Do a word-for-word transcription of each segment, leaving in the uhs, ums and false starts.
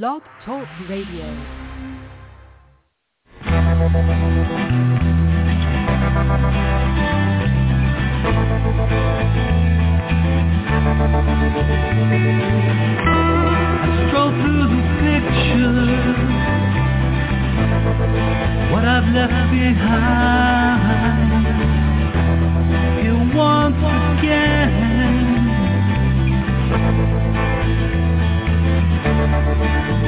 Blog Talk Radio. Stroll through the pictures, what I've left behind. Here once again,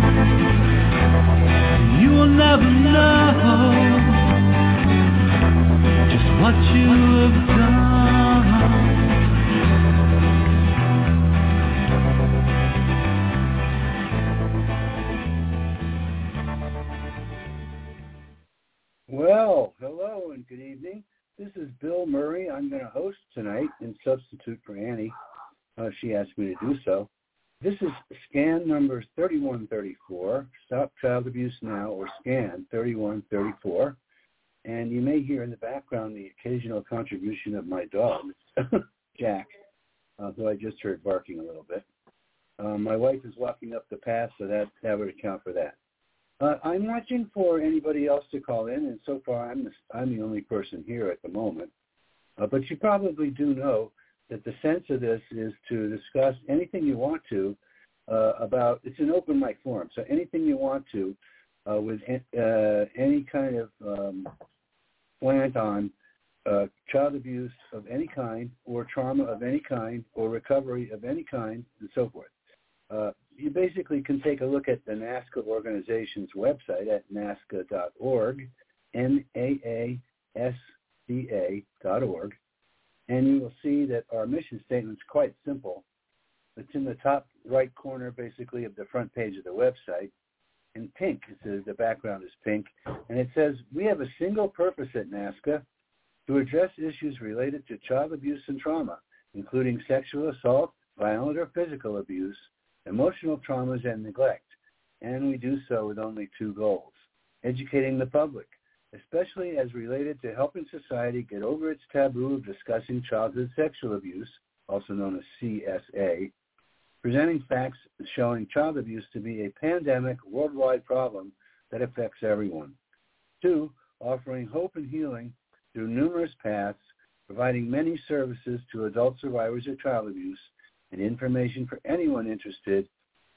come. You will never know just what you have done. Well, hello and good evening. This is Bill Murray. I'm going to host tonight in substitute for Annie. Uh, she asked me to do so. This is SCAN number thirty-one thirty-four, Stop Child Abuse Now, or SCAN thirty-one thirty-four. And you may hear in the background the occasional contribution of my dog, Jack, uh, who I just heard barking a little bit. Uh, my wife is walking up the path, so that, that would account for that. Uh, I'm watching for anybody else to call in, and so far I'm the, I'm the only person here at the moment. Uh, but you probably do know that the sense of this is to discuss anything you want to uh, about, it's an open mic forum, so anything you want to uh, with uh, any kind of um, slant on uh, child abuse of any kind, or trauma of any kind, or recovery of any kind, and so forth. Uh, you basically can take a look at the NAASCA organization's website at N A A S C A dot org, N A A S C A dot org, and you will see that our mission statement is quite simple. It's in the top right corner, basically, of the front page of the website, in pink. It says the background is pink, and it says, we have a single purpose at NAASCA, to address issues related to child abuse and trauma, including sexual assault, violent or physical abuse, emotional traumas, and neglect, and we do so with only two goals: educating the public, especially as related to helping society get over its taboo of discussing childhood sexual abuse, also known as C S A, presenting facts showing child abuse to be a pandemic worldwide problem that affects everyone. Two, offering hope and healing through numerous paths, providing many services to adult survivors of child abuse, and information for anyone interested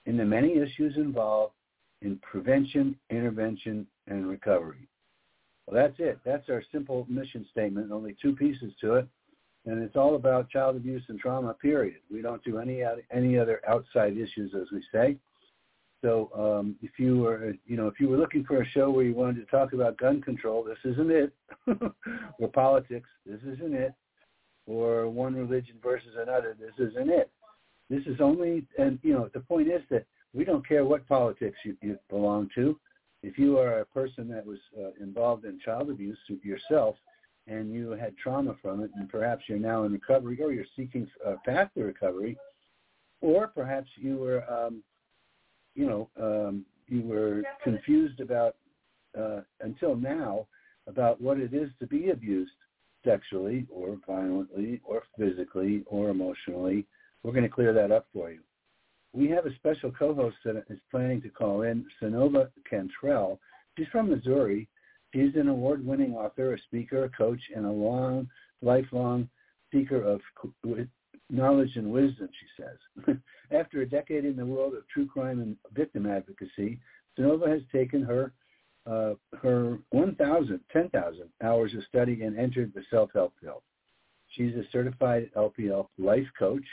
in the many issues involved in prevention, intervention, and recovery. Well, that's it. That's our simple mission statement, only two pieces to it, and it's all about child abuse and trauma, period. We don't do any any other outside issues, as we say. So um, if you were, you know, if you were looking for a show where you wanted to talk about gun control, this isn't it. Or politics, this isn't it. Or one religion versus another, this isn't it. This is only, and you know, the point is that we don't care what politics you, you belong to. If you are a person that was uh, involved in child abuse yourself, and you had trauma from it, and perhaps you're now in recovery, or you're seeking a path to recovery, or perhaps you were, um, you know, um, you were confused about, uh, until now, about what it is to be abused sexually, or violently, or physically, or emotionally. We're going to clear that up for you. We have a special co-host that is planning to call in, Synova Cantrell. She's from Missouri. She's an award-winning author, a speaker, a coach, and a long, lifelong seeker of knowledge and wisdom, she says. After a decade in the world of true crime and victim advocacy, Synova has taken her Uh, her one thousand, ten thousand hours of study and entered the self-help field. She's a certified L P L life coach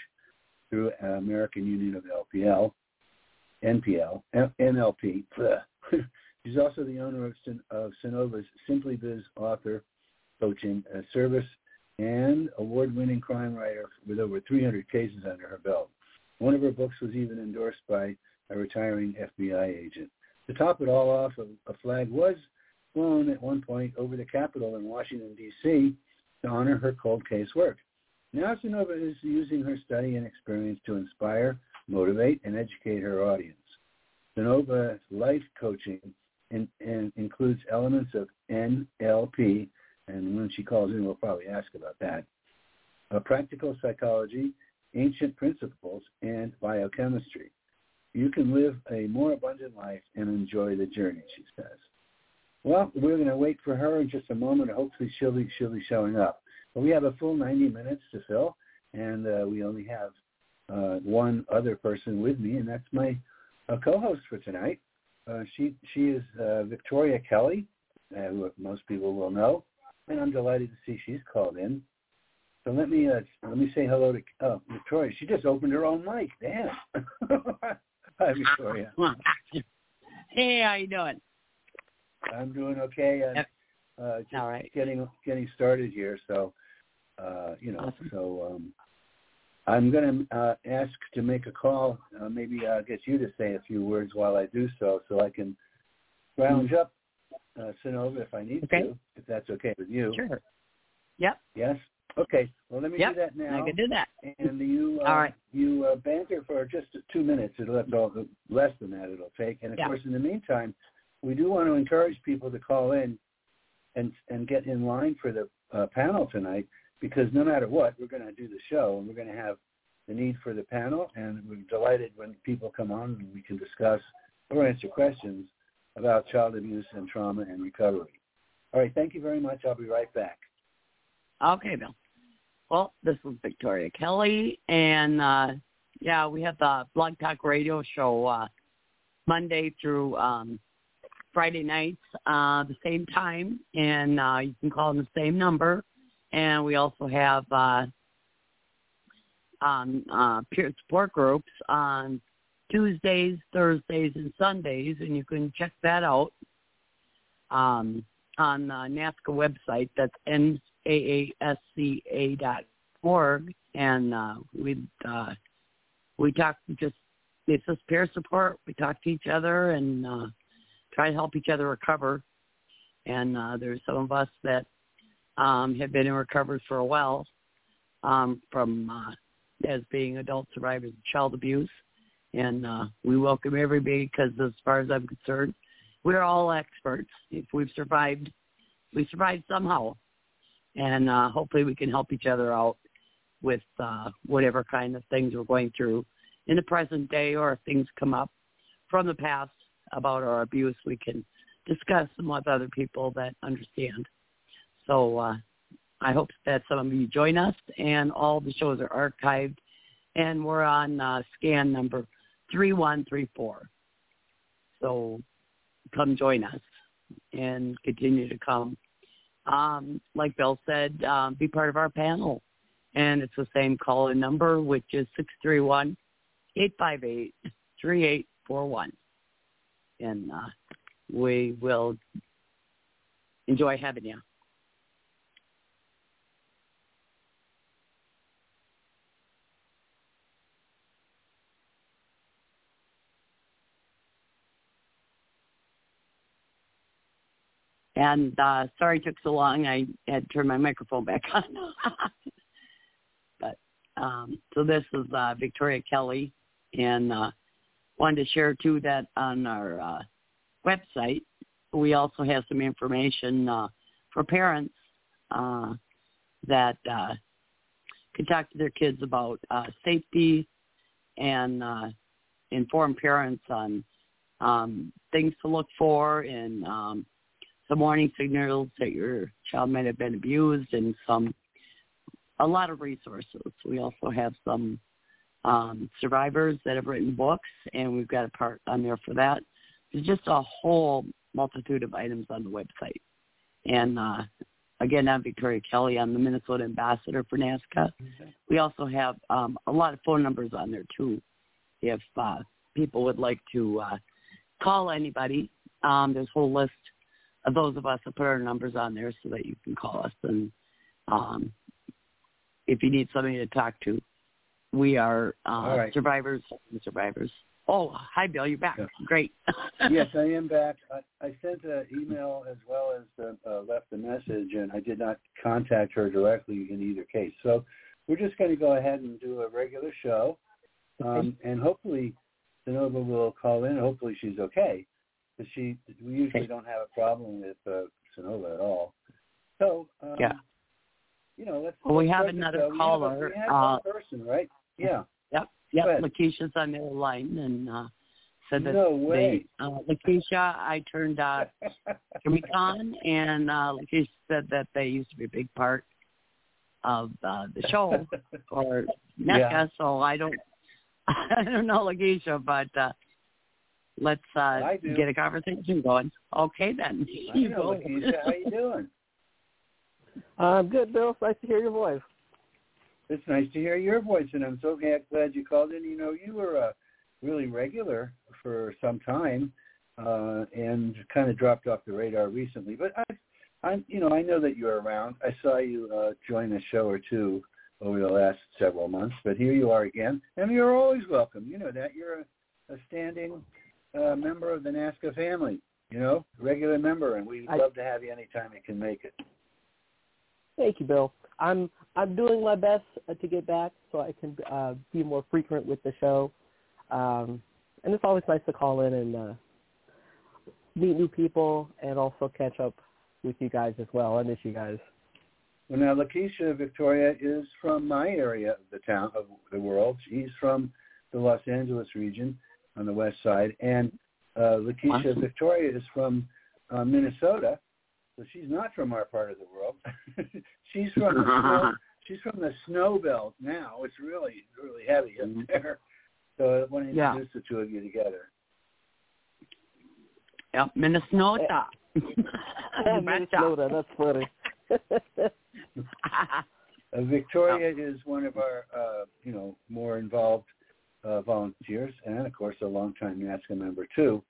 through American Union of L P L, N P L, N L P. She's also the owner of, Syn- of Synova's Simply Biz Author Coaching uh, Service and award-winning crime writer with over three hundred cases under her belt. One of her books was even endorsed by a retiring F B I agent. To top it all off, a, a flag was flown at one point over the Capitol in Washington, D C to honor her cold case work. Now Synova is using her study and experience to inspire, motivate, and educate her audience. Synova's life coaching in, in includes elements of N L P, and when she calls in, we'll probably ask about that, uh, practical psychology, ancient principles, and biochemistry. You can live a more abundant life and enjoy the journey, she says. Well, we're going to wait for her in just a moment. Hopefully she'll be, she'll be showing up. But we have a full ninety minutes to fill, and uh, we only have uh, one other person with me, and that's my uh, co-host for tonight. Uh, she she is uh, Victoria Kelly, uh, who most people will know, and I'm delighted to see she's called in. So let me uh, let me say hello to uh, Victoria. She just opened her own mic. Damn. Hi, Victoria. Hey, how you doing? I'm doing okay. I'm yep. uh, just All right. getting getting started here. So uh, you know, awesome. so um, I'm going to uh, ask to make a call. Uh, maybe I'll get you to say a few words while I do so, so I can round mm-hmm. up uh, Synova if I need okay. to, if that's okay with you. Sure. Yep. Yes. Okay, well, let me yep, do that now. I can do that. And you, uh, all right. you uh, banter for just two minutes. It'll no, less than that it'll take. And, of yeah. course, in the meantime, we do want to encourage people to call in and and get in line for the uh, panel tonight, because no matter what, we're going to do the show, and we're going to have the need for the panel. And we're delighted when people come on and we can discuss or answer questions about child abuse and trauma and recovery. All right, thank you very much. I'll be right back. Okay, Bill. Well, this is Victoria Kelly, and, uh, yeah, we have the Blog Talk Radio show uh, Monday through um, Friday nights, uh, the same time, and uh, you can call on the same number. And we also have uh, um, uh, peer support groups on Tuesdays, Thursdays, and Sundays, and you can check that out um, on the NAASCA website. That's N. A A S C A dot org, and uh, we uh, we talk just it's just peer support. We talk to each other and uh, try to help each other recover. And uh, there's some of us that um, have been in recovery for a while um, from uh, as being adult survivors of child abuse, and uh, we welcome everybody because, as far as I'm concerned, we're all experts. If we've survived, we survived somehow. And uh, hopefully we can help each other out with uh, whatever kind of things we're going through in the present day, or if things come up from the past about our abuse, we can discuss them with other people that understand. So uh, I hope that some of you join us, and all the shows are archived, and we're on uh, SCAN number three one three four. So come join us and continue to come. Um, like Bill said, um, be part of our panel. And it's the same call-in number, which is six three one, eight five eight, three eight four one. And uh, we will enjoy having you. And uh, sorry it took so long. I had to turn my microphone back on. but um, so this is uh, Victoria Kelly, and uh, wanted to share too that on our uh, website we also have some information uh, for parents uh, that uh, can talk to their kids about uh, safety and uh, inform parents on um, things to look for and. Um, Some warning signals that your child might have been abused, and some, a lot of resources. We also have some um, survivors that have written books, and we've got a part on there for that. There's just a whole multitude of items on the website. And uh, again, I'm Victoria Kelly. I'm the Minnesota ambassador for NAASCA. Okay. We also have um, a lot of phone numbers on there too, if uh, people would like to uh, call anybody. Um, there's a whole list. Those of us that put our numbers on there so that you can call us. And um, if you need somebody to talk to, we are uh, right. survivors, survivors. Oh, hi, Bill. You're back. Yeah. Great. Yes, I am back. I, I sent an email as well as the, uh, left a message, and I did not contact her directly in either case. So we're just going to go ahead and do a regular show, um, and hopefully Synova will call in. Hopefully she's okay. But she, we usually don't have a problem with uh, Synova at all. So, um, yeah. You know, let's, well, let's we have another it, caller. We have, we have uh, one person, right? Yeah. Yep. Yep. Lakeisha's on the line and uh, said that no way. They, uh, Lakeisha, I turned uh, Comic Con, and uh, Lakeisha said that they used to be a big part of uh, the show or NAASCA. Yeah. So I don't, I don't know Lakeisha, but uh, let's uh, get a conversation going. Okay, then. I you know, Lakeisha, how you doing? I'm good, Bill. It's nice to hear your voice. It's nice to hear your voice, and I'm so glad you called in. You know, you were uh, really regular for some time, uh, and kind of dropped off the radar recently. But I, I, you know, I know that you're around. I saw you uh, join a show or two over the last several months, but here you are again, and you're always welcome. You know that you're a, a standing uh, member of the NAASCA family. You know, regular member, and we'd I, love to have you anytime you can make it. Thank you, Bill. I'm I'm doing my best to get back so I can uh, be more frequent with the show, um, and it's always nice to call in and uh, meet new people and also catch up with you guys as well. I miss you guys. Well, now Lakeisha Victoria is from my area of the town of the world. She's from the Los Angeles region on the west side, and uh, Lakeisha awesome. Victoria is from uh, Minnesota. So she's not from our part of the world. She's from the snow, she's from the snow belt now. It's really, really heavy up there. So I want to introduce yeah. the two of you together. Yep, Minnesota. Minnesota, that's funny. uh, Victoria yep. is one of our, uh, you know, more involved uh, volunteers, and of course a longtime NAASCA member too.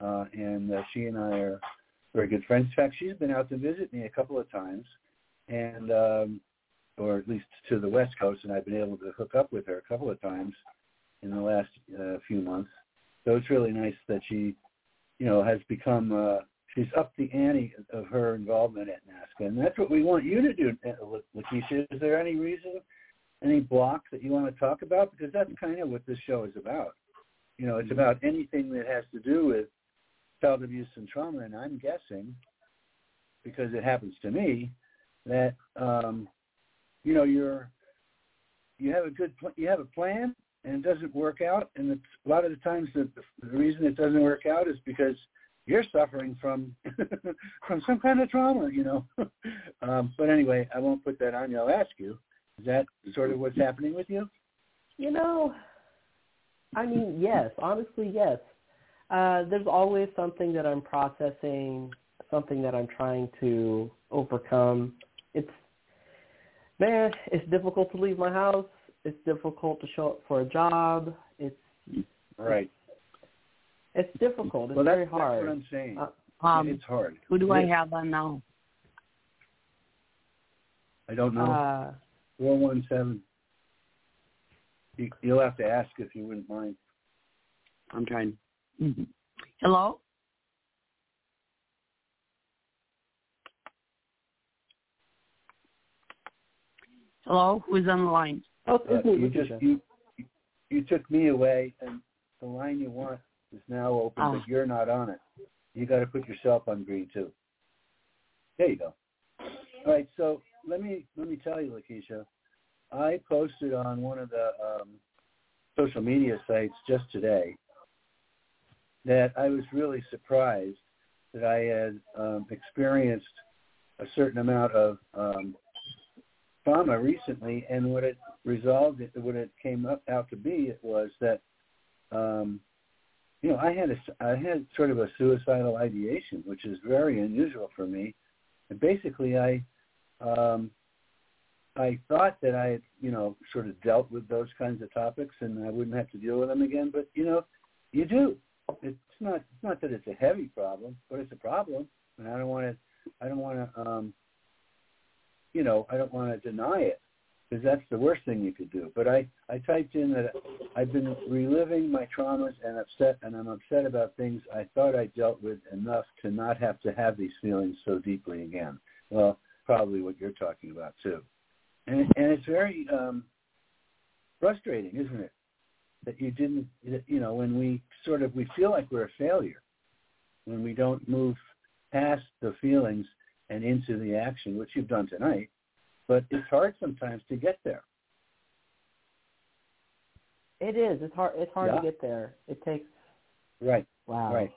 Uh, and uh, she and I are very good friends. In fact, she's been out to visit me a couple of times, and um, or at least to the West Coast, and I've been able to hook up with her a couple of times in the last uh, few months. So it's really nice that she, you know, has become, uh, she's upped the ante of her involvement at NAASCA, and that's what we want you to do, Lakeisha. Is there any reason, any block that you want to talk about? Because that's kind of what this show is about. You know, it's about anything that has to do with child abuse and trauma, and I'm guessing, because it happens to me, that um, you know you're you have a good you have a plan and it doesn't work out, and it's, a lot of the times the, the reason it doesn't work out is because you're suffering from from some kind of trauma, you know. um, but anyway, I won't put that on you. I'll ask you: is that sort of what's happening with you? You know, I mean, yes, honestly, yes. Uh, there's always something that I'm processing, something that I'm trying to overcome. It's, man, it's difficult to leave my house. It's difficult to show up for a job. It's right. It's, it's difficult. It's well, that's, very hard. That's what I'm saying. Uh, um, it's hard. Who do yeah. I have on now? I don't know. Uh, four one seven. You, you'll have to ask if you wouldn't mind. I'm trying. Mm-hmm. Hello? Hello? Who's on the line? Oh, uh, you just you, you took me away, and the line you want is now open, oh. but you're not on it. You got to put yourself on green too. There you go. All right, so let me let me tell you, Lakeisha, I posted on one of the um, social media sites just today that I was really surprised that I had um, experienced a certain amount of um, trauma recently, and what it resolved, what it came up out to be, it was that, um, you know, I had a, I had sort of a suicidal ideation, which is very unusual for me, and basically I, um, I thought that I had, you know, sort of dealt with those kinds of topics, and I wouldn't have to deal with them again, but, you know, you do. It's not it's not that it's a heavy problem, but it's a problem, and I don't want to I don't want to um, you know I don't want to deny it. because that's the worst thing you could do. But I, I typed in that I've been reliving my traumas and upset, and I'm upset about things I thought I dealt with enough to not have to have these feelings so deeply again. Well, probably what you're talking about too. And, and it's very um, frustrating, isn't it? That you didn't, you know, when we sort of, we feel like we're a failure when we don't move past the feelings and into the action, which you've done tonight, but it's hard sometimes to get there. It is. It's hard. It's hard yeah. to get there. It takes. Right. Wow. Right.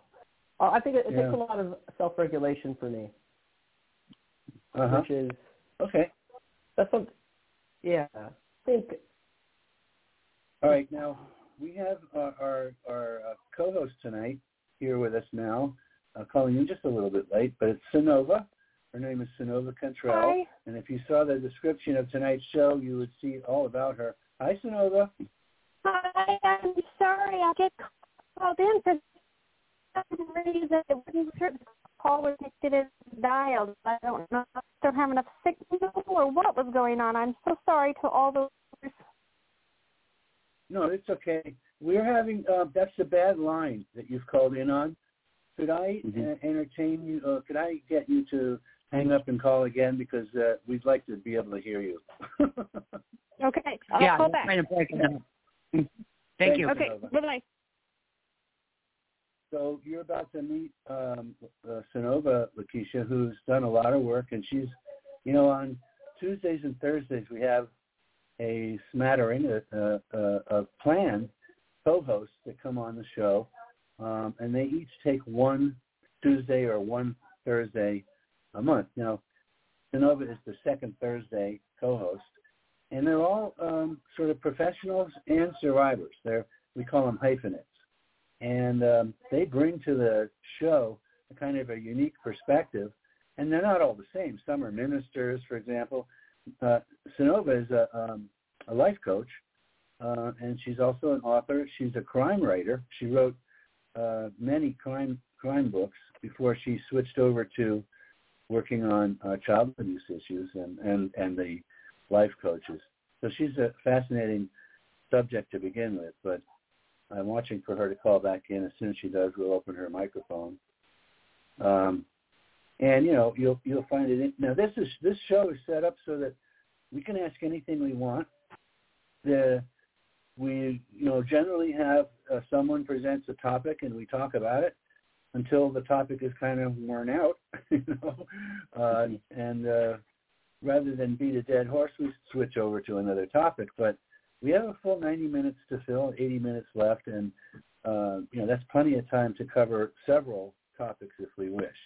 Uh, I think it, it yeah. takes a lot of self-regulation for me, uh-huh. which is okay. That's something. Yeah. I think. All right. Now we have uh, our our uh, co-host tonight here with us now, uh, calling in just a little bit late, but it's Synova. Her name is Synova Cantrell. Hi. And if you saw the description of tonight's show, you would see all about her. Hi, Synova. Hi. I'm sorry. I get called in for some reason. It wouldn't hurt if the call was connected and dialed. I don't know. I don't have enough signal or what was going on. I'm so sorry to all those. No, it's okay. We're having, uh, that's a bad line that you've called in on. Could I mm-hmm. uh, entertain you? Uh, could I get you to hang up and call again? Because uh, we'd like to be able to hear you. Okay. I'll yeah, call back. Yeah. Thank you. Okay. Synova. Bye-bye. So you're about to meet um, uh, Synova, Lakeisha, who's done a lot of work. And she's, you know, on Tuesdays and Thursdays, we have a smattering of uh, uh, uh, planned co-hosts that come on the show. Um, and they each take one Tuesday or one Thursday a month. Now, Synova is the second Thursday co-host, and they're all um, sort of professionals and survivors. They're, we call them hyphenates. And um, they bring to the show a kind of a unique perspective, and they're not all the same. Some are ministers, for example. Uh, Synova is a, um, a life coach, uh, and she's also an author. She's a crime writer. She wrote Uh, many crime crime books before she switched over to working on uh, child abuse issues and, and, and the life coaches. So she's a fascinating subject to begin with, but I'm watching for her to call back in. As soon as she does, we'll open her microphone. Um, and, you know, you'll you'll find it. In, now, this is this show is set up so that we can ask anything we want. The We, you know, generally have uh, someone presents a topic and we talk about it until the topic is kind of worn out, you know. Uh, and uh, rather than beat a dead horse, we switch over to another topic. But we have a full ninety minutes to fill, eighty minutes left, and uh, you know that's plenty of time to cover several topics if we wish.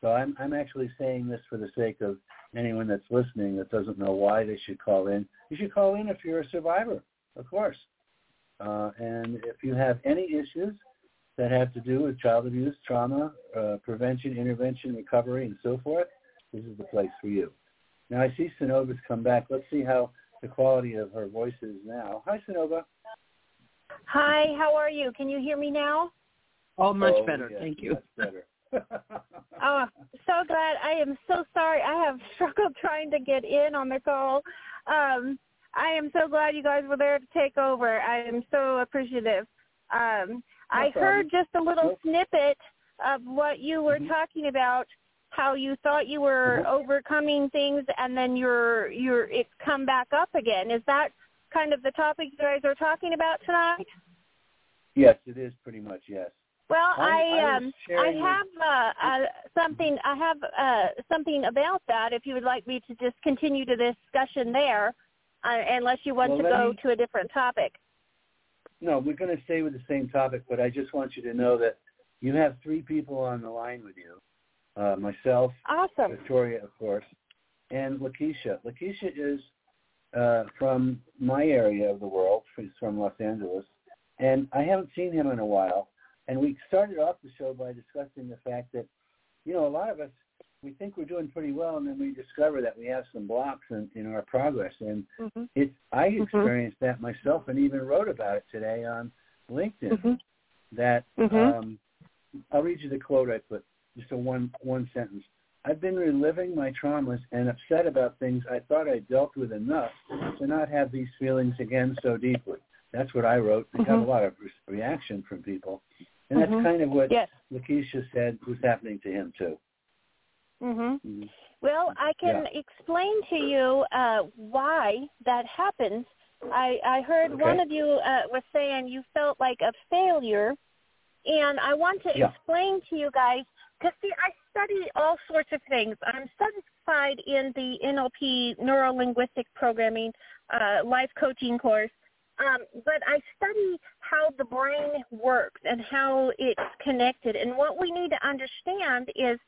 So I'm I'm actually saying this for the sake of anyone that's listening that doesn't know why they should call in. You should call in if you're a survivor. Of course. Uh, and if you have any issues that have to do with child abuse, trauma, uh, prevention, intervention, recovery, and so forth, this is the place for you. Now, I see Synova's come back. Let's see how the quality of her voice is now. Hi, Synova. Hi, how are you? Can you hear me now? Oh, much oh, better. Yes, thank you. Much better. Oh, so glad. I am so sorry. I have struggled trying to get in on the call. Um I am so glad you guys were there to take over. I am so appreciative. Um, I heard just a little snippet of what you were mm-hmm. talking about, how you thought you were mm-hmm. overcoming things, and then you're you're it's come back up again. Is that kind of the topic you guys are talking about tonight? Yes, it is pretty much. Yes. Well, I I, um, I have uh, uh, something I have uh, something about that. If you would like me to just continue to the discussion there. Uh, unless you want well, to go me, to a different topic. No, we're going to stay with the same topic, but I just want you to know that you have three people on the line with you, uh, myself, awesome. Victoria, of course, and Lakeisha. Lakeisha is uh, from my area of the world. She's from Los Angeles, and I haven't seen him in a while. And we started off the show by discussing the fact that, you know, a lot of us, we think we're doing pretty well, and then we discover that we have some blocks in, in our progress. And mm-hmm. it's, I experienced mm-hmm. that myself and even wrote about it today on LinkedIn. Mm-hmm. That mm-hmm. Um, I'll read you the quote I put, just a one, one sentence. I've been reliving my traumas and upset about things I thought I dealt with enough to not have these feelings again so deeply. That's what I wrote. It mm-hmm. got a lot of re- reaction from people. And that's mm-hmm. kind of what yes. Lakeisha said was happening to him, too. Mm-hmm. Mm-hmm. Well, I can yeah. explain to you uh, why that happens. I, I heard okay. one of you uh, was saying you felt like a failure, and I want to yeah. explain to you guys, because, see, I study all sorts of things. I'm certified in the N L P, neuro-linguistic programming, uh, life coaching course, um, but I study how the brain works and how it's connected. And what we need to understand is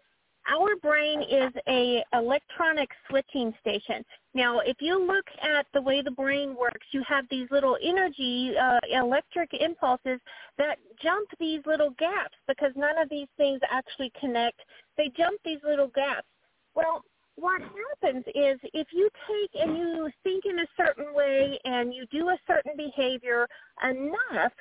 our brain is a electronic switching station. Now, if you look at the way the brain works, you have these little energy, uh, electric impulses that jump these little gaps because none of these things actually connect. They jump these little gaps. Well, what happens is if you take and you think in a certain way and you do a certain behavior enough,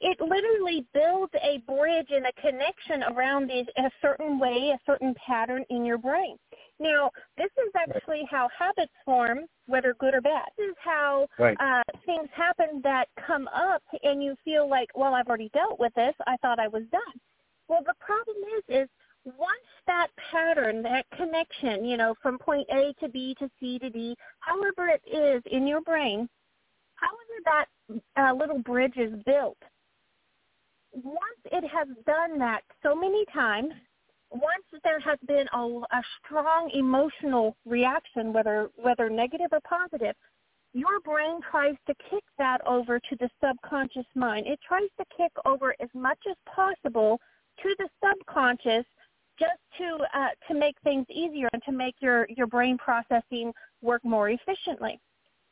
it literally builds a bridge and a connection around these, a certain way, a certain pattern in your brain. Now, this is actually right. how habits form, whether good or bad. This is how right. uh, things happen that come up and you feel like, well, I've already dealt with this. I thought I was done. Well, the problem is, is once that pattern, that connection, you know, from point A to B to C to D, however it is in your brain, however that uh, little bridge is built, once it has done that so many times, once there has been a, a strong emotional reaction, whether whether negative or positive, your brain tries to kick that over to the subconscious mind. It tries to kick over as much as possible to the subconscious just to uh, to make things easier and to make your, your brain processing work more efficiently.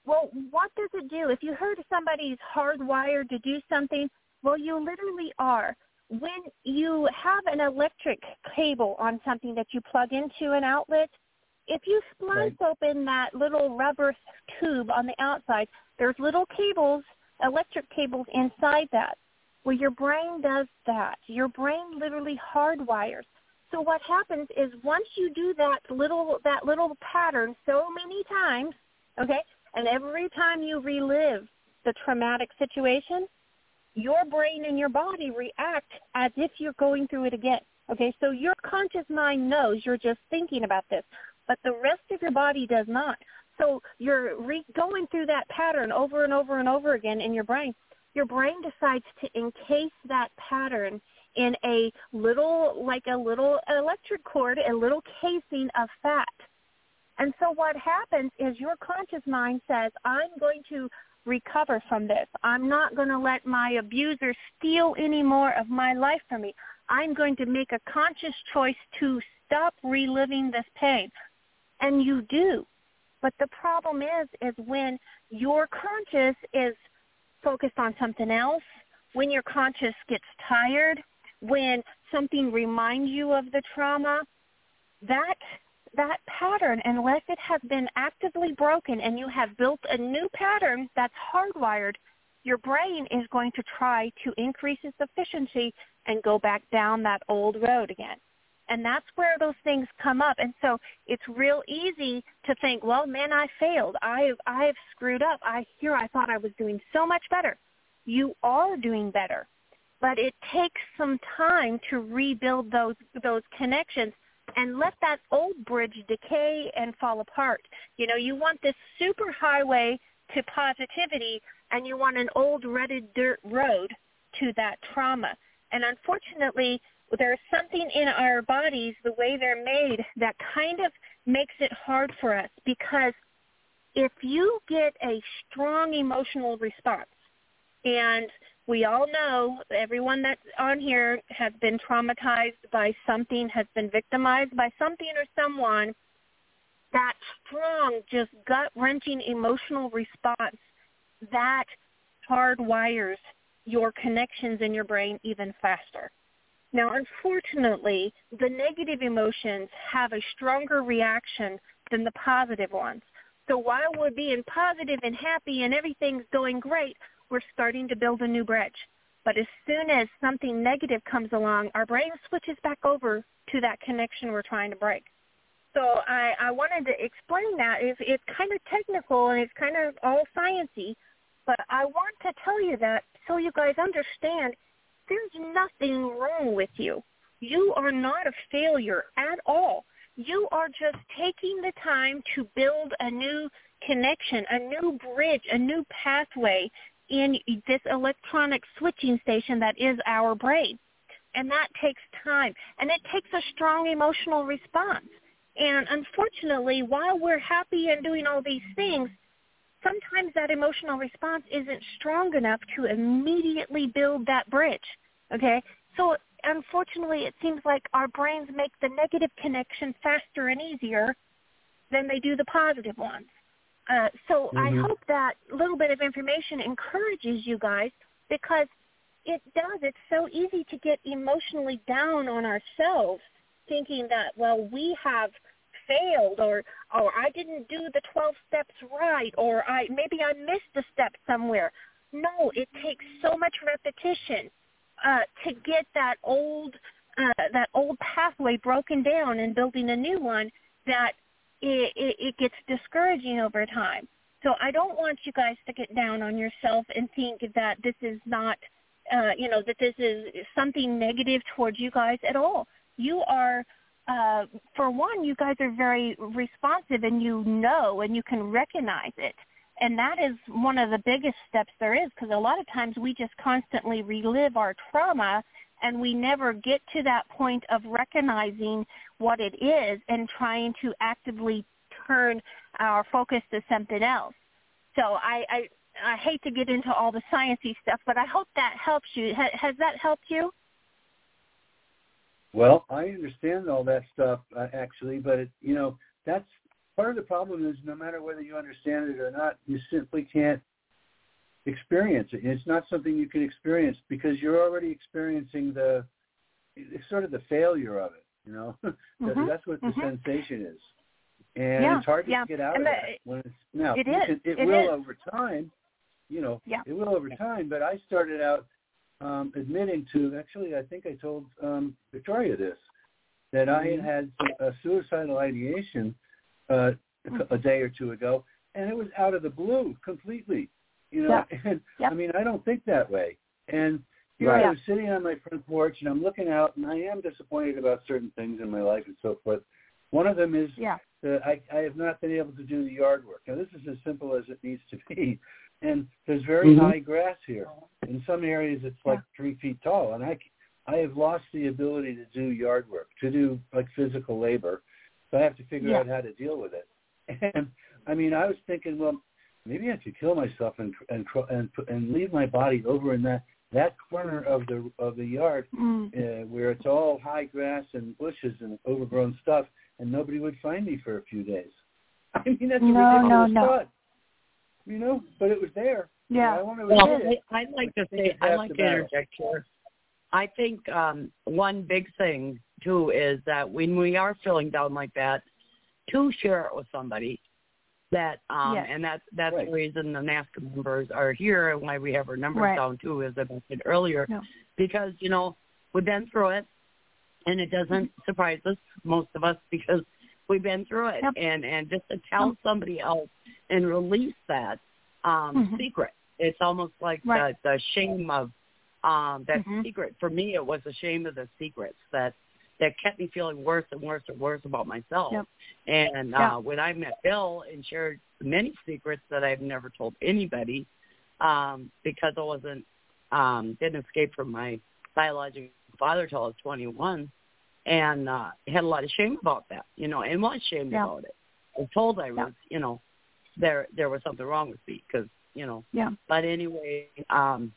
Well, what does it do? If you heard somebody's hardwired to do something, well, you literally are. When you have an electric cable on something that you plug into an outlet, if you splice right. open that little rubber tube on the outside, there's little cables, electric cables inside that. Well, your brain does that. Your brain literally hardwires. So what happens is once you do that little that little pattern so many times, okay, and every time you relive the traumatic situation, your brain and your body react as if you're going through it again, okay? So your conscious mind knows you're just thinking about this, but the rest of your body does not. So you're re- going through that pattern over and over and over again in your brain. Your brain decides to encase that pattern in a little, like a little electric cord, a little casing of fat. And so what happens is your conscious mind says, I'm going to recover from this. I'm not going to let my abuser steal any more of my life from me. I'm going to make a conscious choice to stop reliving this pain. And you do. But the problem is, is when your conscious is focused on something else, when your conscious gets tired, when something reminds you of the trauma, that That pattern, unless it has been actively broken and you have built a new pattern that's hardwired, your brain is going to try to increase its efficiency and go back down that old road again. And that's where those things come up. And so it's real easy to think, well, man, I failed. I've, I've screwed up. I here I thought I was doing so much better. You are doing better. But it takes some time to rebuild those those connections and let that old bridge decay and fall apart. You know, you want this super highway to positivity, and you want an old rutted dirt road to that trauma. And unfortunately, there's something in our bodies, the way they're made, that kind of makes it hard for us, because if you get a strong emotional response, and we all know everyone that's on here has been traumatized by something, has been victimized by something or someone. That strong, just gut-wrenching emotional response, that hardwires your connections in your brain even faster. Now, unfortunately, the negative emotions have a stronger reaction than the positive ones. So while we're being positive and happy and everything's going great, we're starting to build a new bridge. But as soon as something negative comes along, our brain switches back over to that connection we're trying to break. So I, I wanted to explain that. It's, it's kind of technical and it's kind of all science-y, but I want to tell you that so you guys understand there's nothing wrong with you. You are not a failure at all. You are just taking the time to build a new connection, a new bridge, a new pathway in this electronic switching station that is our brain. And that takes time. And it takes a strong emotional response. And unfortunately, while we're happy and doing all these things, sometimes that emotional response isn't strong enough to immediately build that bridge, okay? So unfortunately, it seems like our brains make the negative connection faster and easier than they do the positive ones. Uh, so mm-hmm. I hope that little bit of information encourages you guys, because it does. It's so easy to get emotionally down on ourselves, thinking that, well, we have failed, or or I didn't do the twelve steps right, or I maybe I missed a step somewhere. No, it takes so much repetition uh, to get that old uh, that old pathway broken down and building a new one that it, it, it gets discouraging over time. So I don't want you guys to get down on yourself and think that this is not, uh, you know, that this is something negative towards you guys at all. You are, uh, for one, you guys are very responsive, and you know, and you can recognize it. And that is one of the biggest steps there is, because a lot of times we just constantly relive our trauma, and we never get to that point of recognizing what it is and trying to actively turn our focus to something else. So I, I, I hate to get into all the sciencey stuff, but I hope that helps you. Ha- has that helped you? Well, I understand all that stuff, uh, actually, but, it, you know, that's part of the problem is no matter whether you understand it or not, you simply can't experience it. And it's not something you can experience because you're already experiencing the it's sort of the failure of it, you know. Mm-hmm. That's what the mm-hmm. sensation is. And yeah, it's hard to yeah. get out and of that. It, when it's, now, it, is. Can, it, it will is. over time, you know, yeah. it will over time, but I started out Um, admitting to, actually I think I told um, Victoria this, that I had had a suicidal ideation uh, a, a day or two ago, and it was out of the blue completely, you know, yeah. and yeah. I mean, I don't think that way, and here right. I was sitting on my front porch, and I'm looking out, and I am disappointed about certain things in my life and so forth. One of them is yeah. that I, I have not been able to do the yard work. Now, this is as simple as it needs to be. And there's very mm-hmm. high grass here. In some areas, it's like yeah. three feet tall. And I, I have lost the ability to do yard work, to do like physical labor. So I have to figure yeah. out how to deal with it. And I mean, I was thinking, well, maybe I could kill myself and and and, and leave my body over in that, that corner of the of the yard mm. uh, where it's all high grass and bushes and overgrown stuff, and nobody would find me for a few days. I mean, that's a no, ridiculous no, no. thought. You know, but it was there. Yeah. I want to well, it. I'd like to say, I'd like to interject here. I think um, one big thing, too, is that when we are feeling down like that, to share it with somebody. That um, yes. And that, that's right. the reason the NAASCA members are here and why we have our numbers right. down, too, as I mentioned earlier. No. Because, you know, we've been through it, and it doesn't surprise us, most of us, because we've been through it. Yep. And, and just to tell yep. somebody else, and release that um, mm-hmm. secret. It's almost like right. the, the shame of um, that mm-hmm. secret. For me, it was the shame of the secrets that, that kept me feeling worse and worse and worse about myself. Yep. And yep. Uh, when I met Bill and shared many secrets that I've never told anybody um, because I wasn't um, didn't escape from my biological father until I was twenty-one, and uh, had a lot of shame about that, you know, and was shamed yep. about it. I was told I was, yep. you know, there there was something wrong with me because, you know. Yeah. But anyway, um,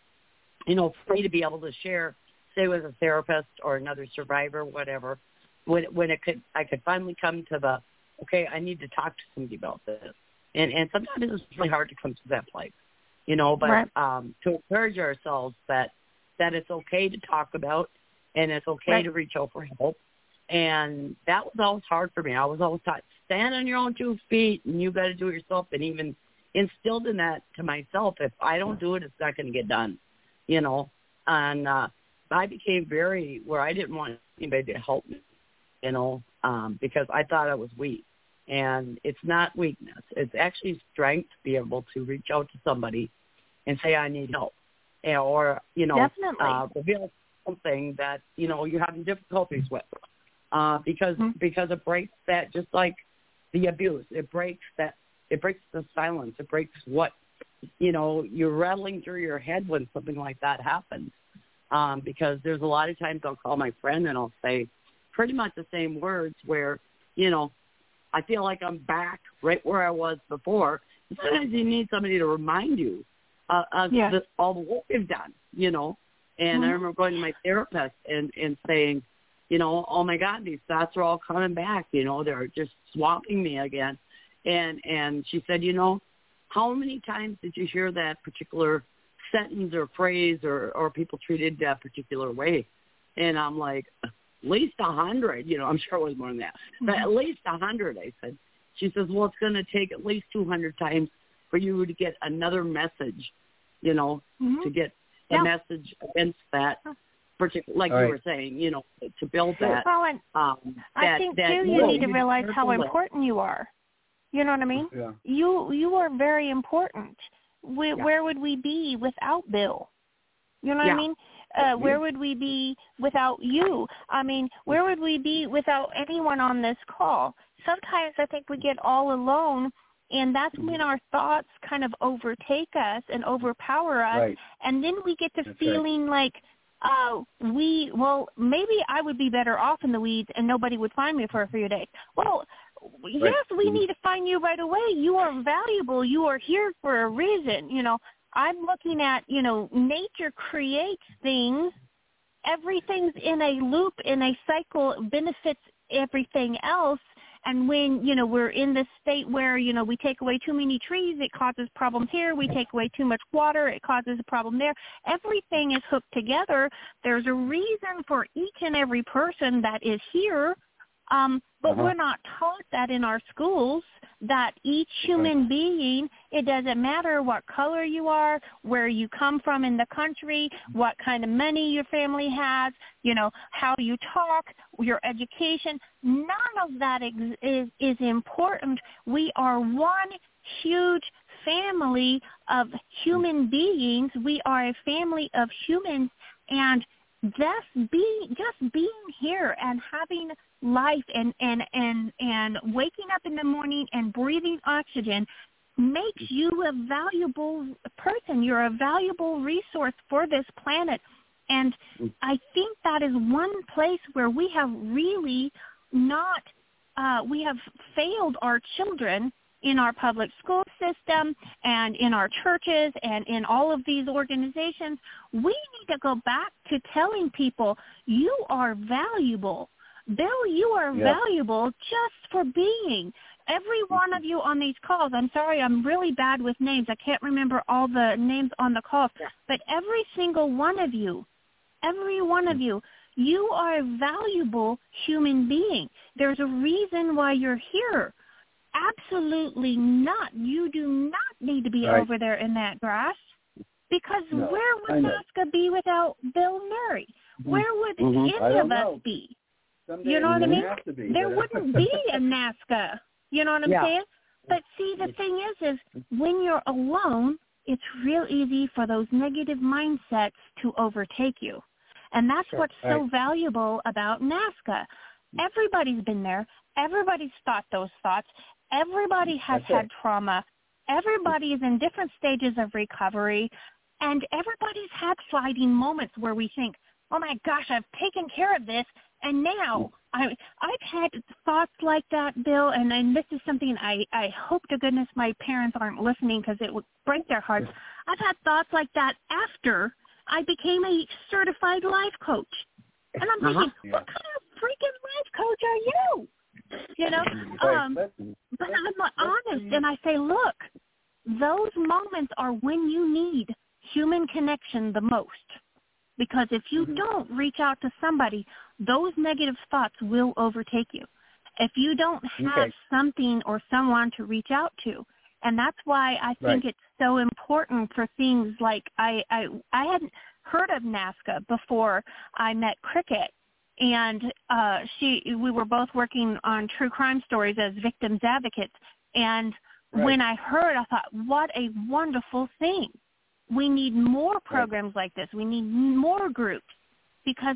you know, for me to be able to share, say with a therapist or another survivor, whatever, when when it could, I could finally come to the, okay, I need to talk to somebody about this. And and sometimes it's really hard to come to that place, you know, but right. um, to encourage ourselves that, that it's okay to talk about and it's okay right. to reach out for help. And that was always hard for me. I was always taught, stand on your own two feet, and you got to do it yourself. And even instilled in that to myself, if I don't do it, it's not going to get done, you know. And uh, I became very where I didn't want anybody to help me. you know, um, because I thought I was weak. And it's not weakness. It's actually strength to be able to reach out to somebody and say, I need help. Or, you know, Definitely. Uh, reveal something that, you know, you're having difficulties with. Uh, because mm-hmm. because it breaks that, just like the abuse. It breaks that. It breaks the silence. It breaks what, you know, you're rattling through your head when something like that happens. Um, because there's a lot of times I'll call my friend and I'll say pretty much the same words where, you know, I feel like I'm back right where I was before. Sometimes you need somebody to remind you uh, of yeah. the, all the work you've done, you know. And mm-hmm. I remember going to my therapist and, and saying, you know, oh, my God, these thoughts are all coming back. You know, they're just swamping me again. And and she said, you know, how many times did you hear that particular sentence or phrase or, or people treated that particular way? And I'm like, at least a hundred. You know, I'm sure it was more than that. But at least a hundred, I said. She says, well, it's going to take at least two hundred times for you to get another message, you know, mm-hmm. to get a yeah. message against that. Like All you right. were saying, you know, to build that. Well, and um, that, I think, that, too, you, you know, need to realize how important you are. You know what I mean? Yeah. You you are very important. We, yeah. Where would we be without Bill? You know what yeah. I mean? Uh, where would we be without you? I mean, where would we be without anyone on this call? Sometimes I think we get all alone, and that's when our thoughts kind of overtake us and overpower us, right. and then we get to that's feeling right. like, Uh, we, well, maybe I would be better off in the weeds and nobody would find me for a few days. Well, yes, right. we need to find you right away. You are valuable. You are here for a reason. You know, I'm looking at, you know, nature creates things. Everything's in a loop, in a cycle, benefits everything else. And when, you know, we're in this state where, you know, we take away too many trees, it causes problems here. We take away too much water, it causes a problem there. Everything is hooked together. There's a reason for each and every person that is here. Um, but uh-huh. we're not taught that in our schools, that each human right. being, it doesn't matter what color you are, where you come from in the country, what kind of money your family has, you know, how you talk, your education, none of that ex- is, is important. We are one huge family of human beings. We are a family of humans, and just being, just being here and having life and, and, and, and waking up in the morning and breathing oxygen makes you a valuable person. You're a valuable resource for this planet. And I think that is one place where we have really not, uh, we have failed our children in our public school system and in our churches and in all of these organizations. We need to go back to telling people, you are valuable. Bill, you are yep. valuable just for being. Every one of you on these calls, I'm sorry, I'm really bad with names. I can't remember all the names on the calls. Yeah. But every single one of you, every one of you, you are a valuable human being. There's a reason why you're here. Absolutely not. You do not need to be right. over there in that grass. Because no, where would NAASCA be without Bill Murray? Mm-hmm. Where would mm-hmm. any of know. us be? Someday you know what I mean? Be, there wouldn't be a NAASCA. You know what I'm yeah. saying? But see, the thing is, is when you're alone, it's real easy for those negative mindsets to overtake you. And that's sure. what's so right. valuable about NAASCA. Everybody's been there. Everybody's thought those thoughts. Everybody has that's had it. trauma. Everybody is in different stages of recovery. And everybody's had sliding moments where we think, oh, my gosh, I've taken care of this. And now I, I've had thoughts like that, Bill, and, and this is something I, I hope to goodness my parents aren't listening because it would break their hearts. I've had thoughts like that after I became a certified life coach. And I'm thinking, uh-huh. yeah. what kind of freaking life coach are you? You know, um, but I'm honest, and I say, look, those moments are when you need human connection the most. Because if you mm-hmm. don't reach out to somebody, those negative thoughts will overtake you. If you don't have okay. something or someone to reach out to, and that's why I think right. it's so important for things like I, I I hadn't heard of NAASCA before I met Cricket, And uh, she, we were both working on true crime stories as victims advocates. And right. when I heard, I thought, what a wonderful thing. We need more programs right. like this. We need more groups because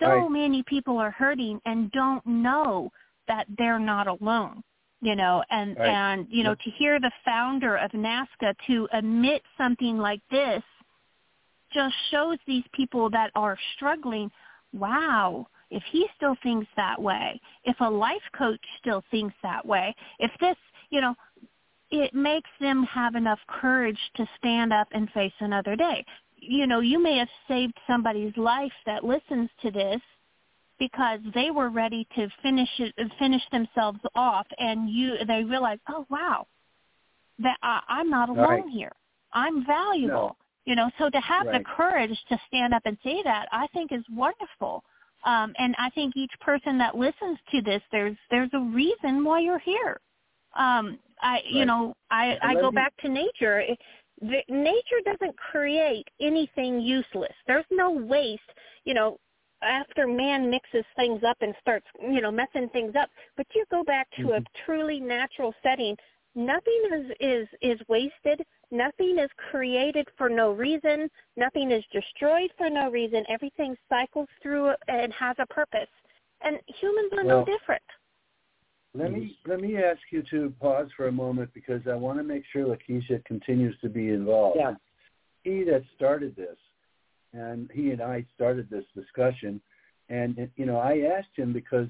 so right. many people are hurting and don't know that they're not alone, you know. And, right. and you know, yep. to hear the founder of NAASCA to admit something like this just shows these people that are struggling, wow, if he still thinks that way, if a life coach still thinks that way, if this, you know, it makes them have enough courage to stand up and face another day. You know, you may have saved somebody's life that listens to this because they were ready to finish it, finish themselves off, and you they realize, oh, wow, that I, I'm not alone right. here. I'm valuable. No. You know, so to have right. the courage to stand up and say that, I think is wonderful. Um, and I think each person that listens to this, there's there's a reason why you're here. Um, I, right. you know, I, I go back to nature. It, the, nature doesn't create anything useless. There's no waste. You know, after man mixes things up and starts, you know, messing things up, but you go back to mm-hmm. a truly natural setting. Nothing is, is, is wasted. Nothing is created for no reason. Nothing is destroyed for no reason. Everything cycles through and has a purpose. And humans are well, no different. Let me let me ask you to pause for a moment because I want to make sure Lakeisha continues to be involved. Yeah. He that started this, and he and I started this discussion, and, you know, I asked him because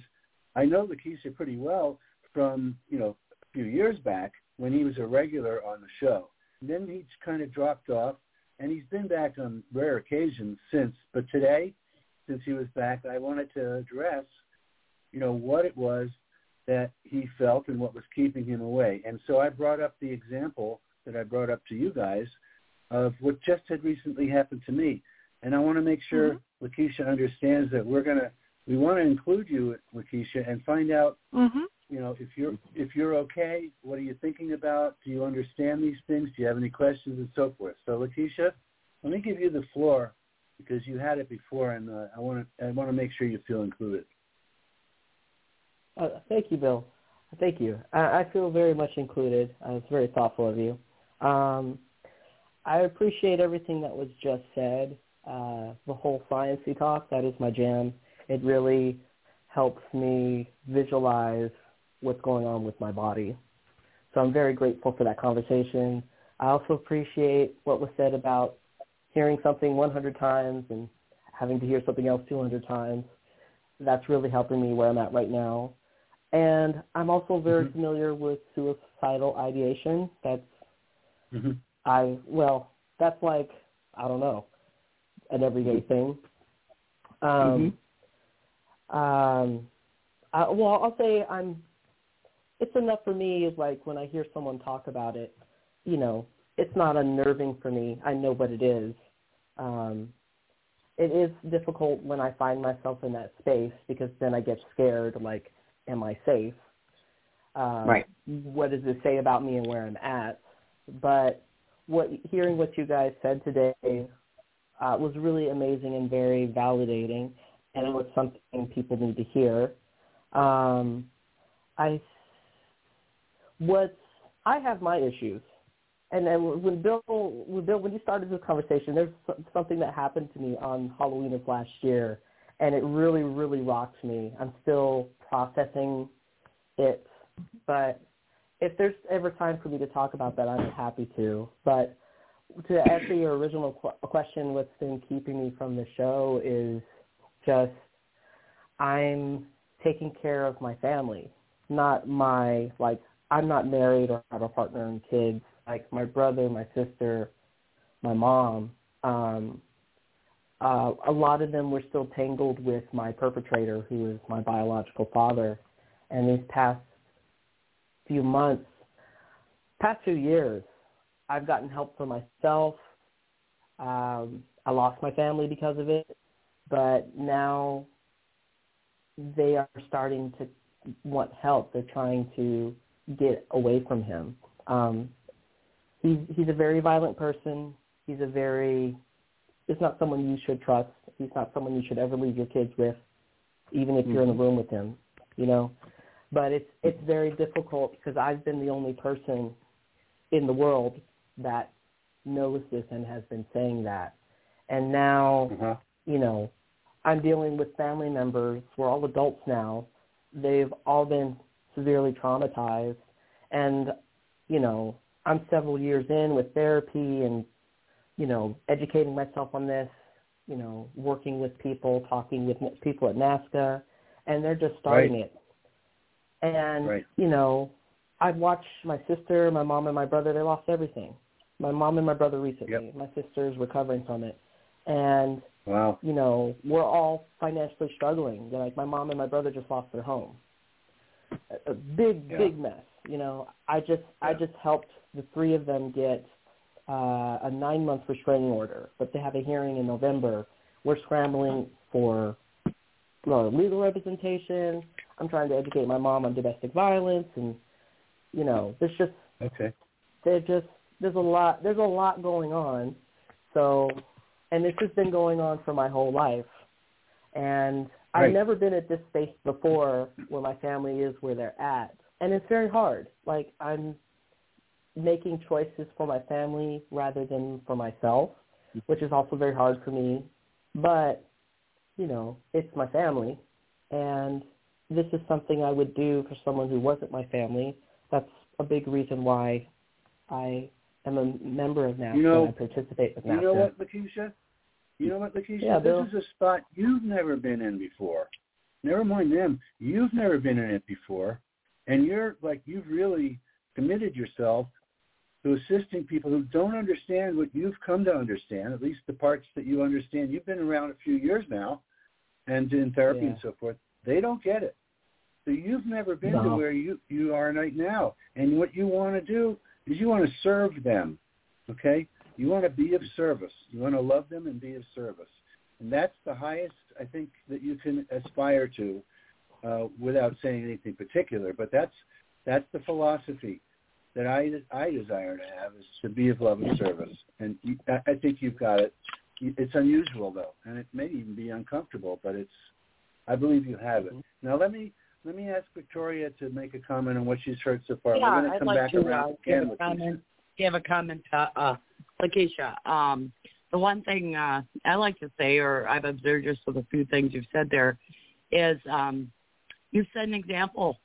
I know Lakeisha pretty well from, you know, few years back when he was a regular on the show. And then he's kind of dropped off, and he's been back on rare occasions since. But today, since he was back, I wanted to address, you know, what it was that he felt and what was keeping him away. And so I brought up the example that I brought up to you guys of what just had recently happened to me. And I want to make sure mm-hmm. Lakeisha understands that we're going to, we want to include you, Lakeisha, and find out mm-hmm. you know, if you're if you're okay, what are you thinking about? Do you understand these things? Do you have any questions and so forth? So, Lakeisha, let me give you the floor because you had it before, and uh, I want to I want to make sure you feel included. Uh, thank you, Bill. Thank you. I, I feel very much included. Uh, it's very thoughtful of you. Um, I appreciate everything that was just said. Uh, the whole sciencey talk, that is my jam. It really helps me visualize what's going on with my body. So I'm very grateful for that conversation. I also appreciate what was said about hearing something one hundred times and having to hear something else two hundred times. That's really helping me where I'm at right now. And I'm also very mm-hmm. familiar with suicidal ideation. That's, mm-hmm. I, well, that's like, I don't know, an everyday thing. Um, mm-hmm. um, I, well, I'll say I'm, it's enough for me, like, when I hear someone talk about it, you know, it's not unnerving for me. I know what it is. Um, it is difficult when I find myself in that space because then I get scared, like, am I safe? Um, right. What does it say about me and where I'm at? But what hearing what you guys said today uh, was really amazing and very validating, and it was something people need to hear. Um, I What I have my issues, and then when Bill, when Bill, when you started this conversation, there's something that happened to me on Halloween of last year, and it really, really rocked me. I'm still processing it, but if there's ever time for me to talk about that, I'm happy to. But to answer your original qu- question, what's been keeping me from the show is just I'm taking care of my family, not my like. I'm not married or have a partner and kids, like my brother, my sister, my mom. Um, uh, a lot of them were still tangled with my perpetrator, who is my biological father. And these past few months, past two years, I've gotten help for myself. Um, I lost my family because of it, but now they are starting to want help. They're trying to get away from him. Um, he's, he's a very violent person. He's a very, it's not someone you should trust. He's not someone you should ever leave your kids with. even if mm-hmm. you're in the room with them, you know. But it's it's very difficult because I've been the only person in the world that knows this and has been saying that. And now, mm-hmm. you know, I'm dealing with family members. We're all adults now. They've all been severely traumatized. And, you know, I'm several years in with therapy and, you know, educating myself on this, you know, working with people, talking with people at NAASCA, and they're just starting right. it. And, right. you know, I've watched my sister, my mom, and my brother, they lost everything. My mom and my brother recently. Yep. My sister's recovering from it. And, wow. you know, we're all financially struggling. They're like, my mom and my brother just lost their home. A, a big, yeah. big mess. You know, I just yeah. I just helped the three of them get uh, a nine-month restraining order, but they have a hearing in November. We're scrambling for well, legal representation. I'm trying to educate my mom on domestic violence, and, you know, there's just okay. they're just there's a lot there's a lot going on. So, and this has been going on for my whole life, and right. I've never been at this space before where my family is where they're at, and it's very hard. Like, I'm making choices for my family rather than for myself, which is also very hard for me. But, you know, it's my family, and this is something I would do for someone who wasn't my family. That's a big reason why I am a member of NAASCA, you know, and I participate with NAASCA. You know what, Lakeisha? You know what, Lakeisha? Yeah, this is a spot you've never been in before. Never mind them. You've never been in it before, and you're like you've really committed yourself to assisting people who don't understand what you've come to understand, at least the parts that you understand. You've been around a few years now and in therapy yeah. and so forth. They don't get it. So you've never been no. to where you, you are right now. And what you want to do is you want to serve them, okay? You want to be of service. You want to love them and be of service. And that's the highest, I think, that you can aspire to uh, without saying anything particular. But that's that's the philosophy that I, I desire to have, is to be of love and service. And you, I think you've got it. It's unusual, though, and it may even be uncomfortable, but it's I believe you have it. Now let me let me ask Victoria to make a comment on what she's heard so far. Yeah, We're going to come like back to, around uh, again with Lakeisha. Give a comment to uh, Lakeisha. Um, the one thing uh, I like to say, or I've observed just with a few things you've said there, is um, you've set an example.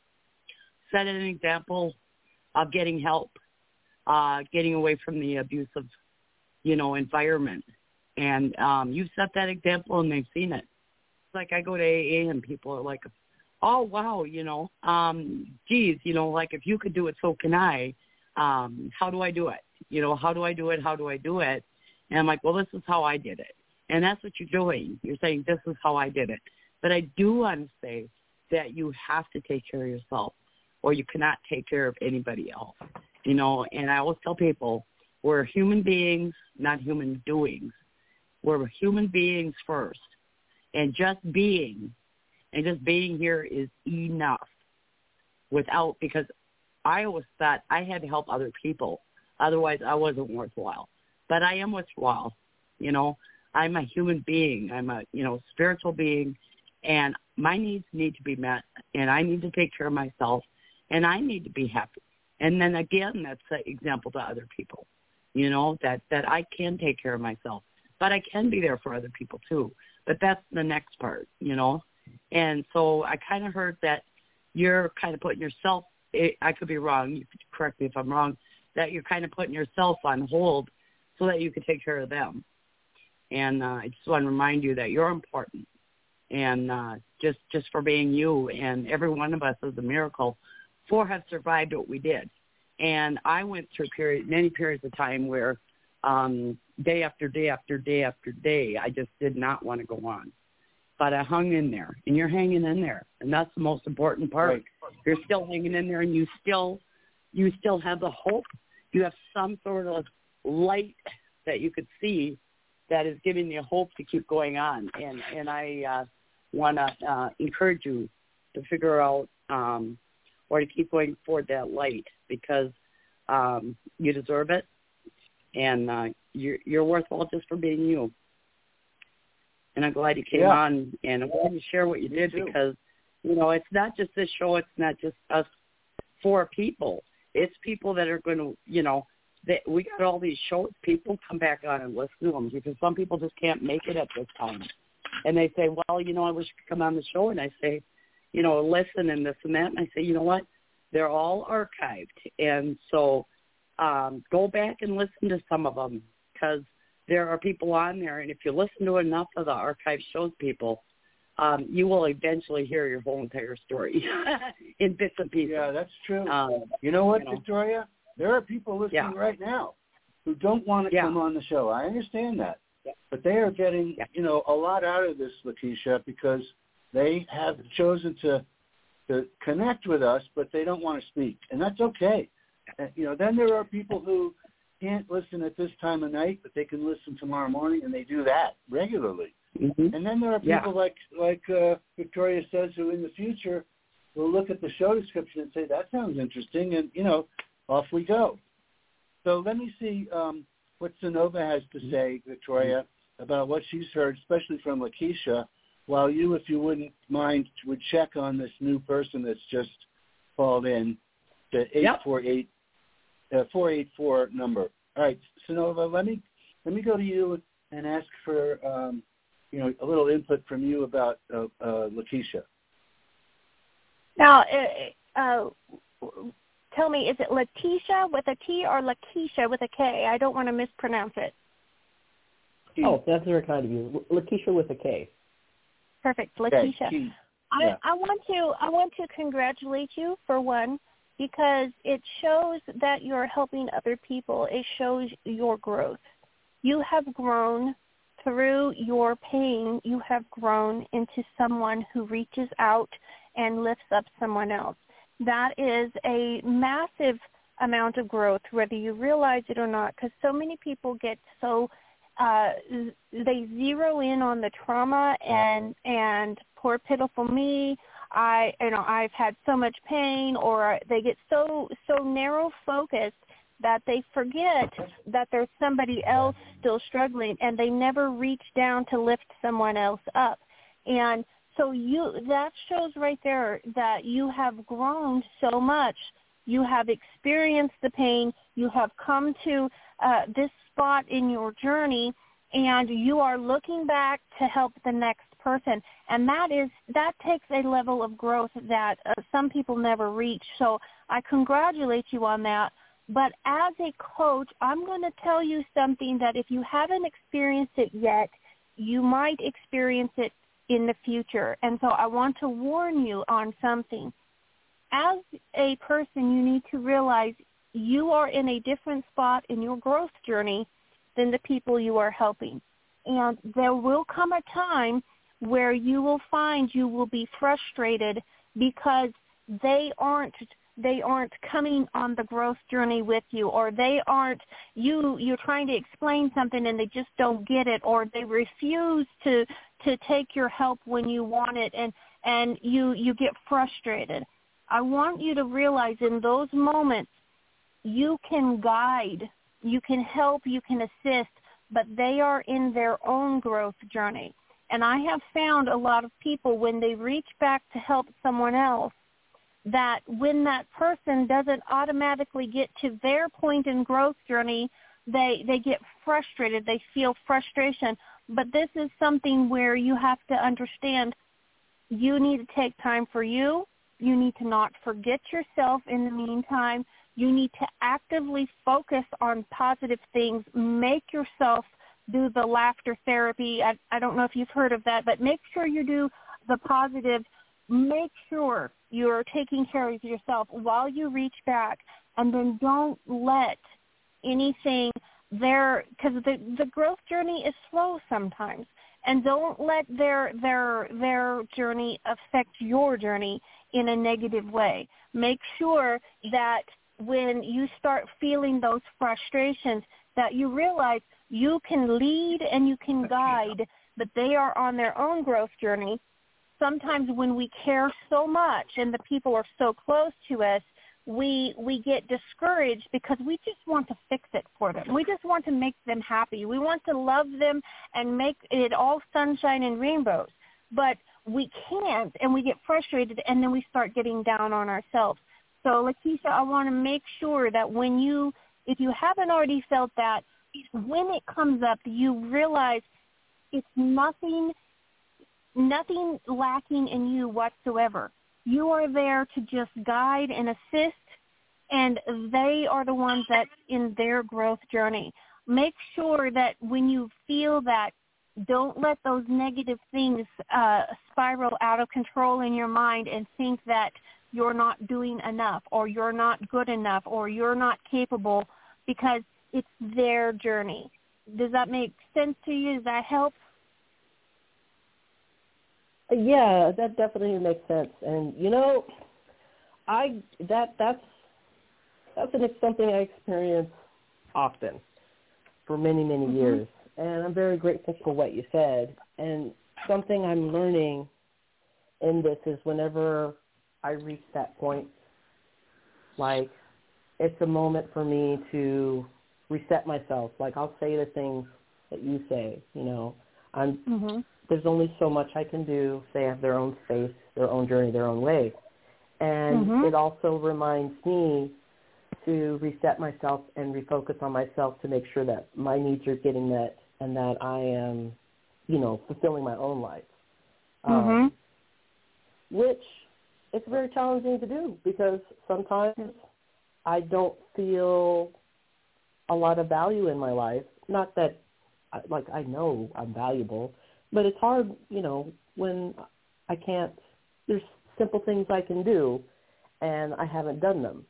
Set an example of getting help, uh, getting away from the abusive, you know, environment, and um, you've set that example, and they've seen it. Like, I go to A A and people are like, oh, wow, you know, um, geez, you know, like, if you could do it, so can I. Um, how do I do it? You know, how do I do it? How do I do it? And I'm like, well, this is how I did it. And that's what you're doing. You're saying, this is how I did it. But I do want to say that you have to take care of yourself, or you cannot take care of anybody else, you know. And I always tell people, we're human beings, not human doings. We're human beings first. And just being, and just being here is enough without, because I always thought I had to help other people. Otherwise, I wasn't worthwhile. But I am worthwhile, you know. I'm a human being. I'm a, you know, spiritual being. And my needs need to be met. And I need to take care of myself. And I need to be happy. And then, again, that's an example to other people, you know, that, that I can take care of myself. But I can be there for other people, too. But that's the next part, you know. And so I kind of heard that you're kind of putting yourself, it, I could be wrong, you could correct me if I'm wrong, that you're kind of putting yourself on hold so that you can take care of them. And uh, I just want to remind you that you're important, and uh, just, just for being you, and every one of us is a miracle. Four have survived what we did. And I went through period, many periods of time where um, day after day after day after day, I just did not want to go on. But I hung in there, and you're hanging in there, and that's the most important part. Right. You're still hanging in there, and you still you still have the hope. You have some sort of light that you could see that is giving you hope to keep going on. And, and I uh, want to uh, encourage you to figure out um, or to keep going toward that light, because um, you deserve it. And uh, you're, you're worthwhile just for being you. and I'm glad you came yeah. on, and I'm glad you share what you did too. Because, you know, it's not just this show. It's not just us four people. It's people that are going to, you know, that we got all these shows. People come back on and listen to them because some people just can't make it at this time. And they say, well, you know, I wish you could come on the show. And I say, you know, listen and this and that. And I say, you know what? They're all archived. And so um, go back and listen to some of them because there are people on there. And if you listen to enough of the archive shows people, um, you will eventually hear your whole entire story in bits and pieces. Yeah, that's true. Um, you know what, you know, Victoria? There are people listening yeah. right now who don't want to yeah. come on the show. I understand that. Yeah. But they are getting, yeah. you know, a lot out of this, Lakeisha, because they have chosen to to connect with us, but they don't want to speak. And that's okay. And, you know, then there are people who can't listen at this time of night, but they can listen tomorrow morning, and they do that regularly. Mm-hmm. And then there are people yeah. like, like uh, Victoria says, who in the future will look at the show description and say, that sounds interesting, and, you know, off we go. So let me see um, what Synova has to say, Victoria, about what she's heard, especially from Lakeisha, while you, if you wouldn't mind, would check on this new person that's just called in, the eight four eight, yep. uh, four eight four number. All right, Synova, let me let me go to you and ask for um, you know, a little input from you about uh, uh, Lakeisha. Now, uh, uh, tell me, is it Lakeisha with a T or Lakeisha with a K? I don't want to mispronounce it. Oh, that's very kind of you. Lakeisha with a K. Perfect, Lakeisha. Okay. Yeah. I, I want to I want to congratulate you for one, because it shows that you're helping other people. It shows your growth. You have grown through your pain. You have grown into someone who reaches out and lifts up someone else. That is a massive amount of growth, whether you realize it or not, because so many people get so uh, they zero in on the trauma and and poor pitiful me. I you know I've had so much pain, or they get so so narrow focused that they forget that there's somebody else still struggling, and they never reach down to lift someone else up. And so you, that shows right there that you have grown so much. You have experienced the pain. You have come to uh, this spot in your journey, and you are looking back to help the next person. And that is that takes a level of growth that uh, some people never reach. So I congratulate you on that. But as a coach, I'm going to tell you something that if you haven't experienced it yet, you might experience it in the future. And so I want to warn you on something. As a person, you need to realize you are in a different spot in your growth journey than the people you are helping. And there will come a time where you will find you will be frustrated because they aren't they aren't coming on the growth journey with you, or they aren't, you, you're trying to explain something and they just don't get it, or they refuse to to take your help when you want it, and, and you, you get frustrated. I want you to realize in those moments you can guide, you can help, you can assist, but they are in their own growth journey. And I have found a lot of people, when they reach back to help someone else, that when that person doesn't automatically get to their point in growth journey, they they get frustrated. They feel frustration. But this is something where you have to understand you need to take time for you. You need to not forget yourself in the meantime. You need to actively focus on positive things. Make yourself do the laughter therapy. I, I don't know if you've heard of that, but make sure you do the positive. Make sure you're taking care of yourself while you reach back, and then don't let anything there, because the, the growth journey is slow sometimes, and don't let their their their journey affect your journey in a negative way. Make sure that when you start feeling those frustrations that you realize you can lead and you can guide, but they are on their own growth journey. Sometimes when we care so much and the people are so close to us, we we get discouraged because we just want to fix it for them. We just want to make them happy. We want to love them and make it all sunshine and rainbows. But we can't, and we get frustrated, and then we start getting down on ourselves. So, Lakeisha, I want to make sure that when you, if you haven't already felt that, when it comes up, you realize it's nothing, nothing lacking in you whatsoever. You are there to just guide and assist, and they are the ones that's in their growth journey. Make sure that when you feel that, don't let those negative things uh, spiral out of control in your mind and think that you're not doing enough or you're not good enough or you're not capable, because it's their journey. Does that make sense to you? Does that help? Yeah, that definitely makes sense. And, you know, I that that's, that's something I experience often for many, many mm-hmm. years. And I'm very grateful for what you said. And something I'm learning in this is whenever I reach that point, like, it's a moment for me to reset myself. Like, I'll say the things that you say, you know. I'm, mm-hmm. There's only so much I can do. They have their own space, their own journey, their own way. And mm-hmm. it also reminds me to reset myself and refocus on myself to make sure that my needs are getting met and that I am, you know, fulfilling my own life. Mm-hmm. Um, which it's very challenging to do because sometimes I don't feel a lot of value in my life. Not that, like, I know I'm valuable, but it's hard, you know, when I can't, there's simple things I can do and I haven't done them.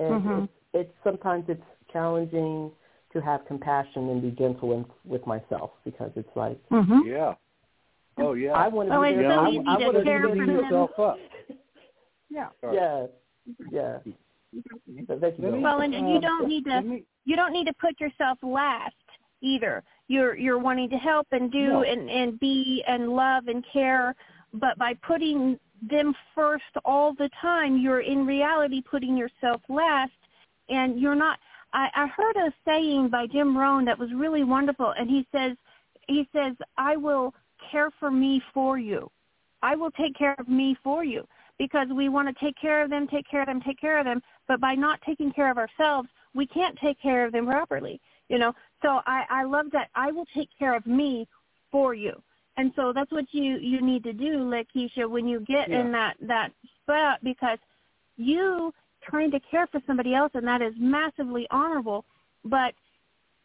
And mm-hmm. it's, it's sometimes it's challenging to have compassion and be gentle in, with myself because it's like, mm-hmm. yeah, oh yeah, I want to oh, be there. So I, I want to care for yourself up. yeah, yeah, yeah. So well, and you don't need to you don't need to put yourself last either. You're you're wanting to help and do no. and, and be and love and care, but by putting them first all the time, you're in reality putting yourself last, and you're not. I, I heard a saying by Jim Rohn that was really wonderful, and he says, he says, I will care for me for you. I will take care of me for you, because we want to take care of them, take care of them, take care of them, but by not taking care of ourselves, we can't take care of them properly, you know. So I, I love that. I will take care of me for you. And so that's what you, you need to do, Lakeisha, when you get yeah. in that, that spot, because you trying to care for somebody else, and that is massively honorable, but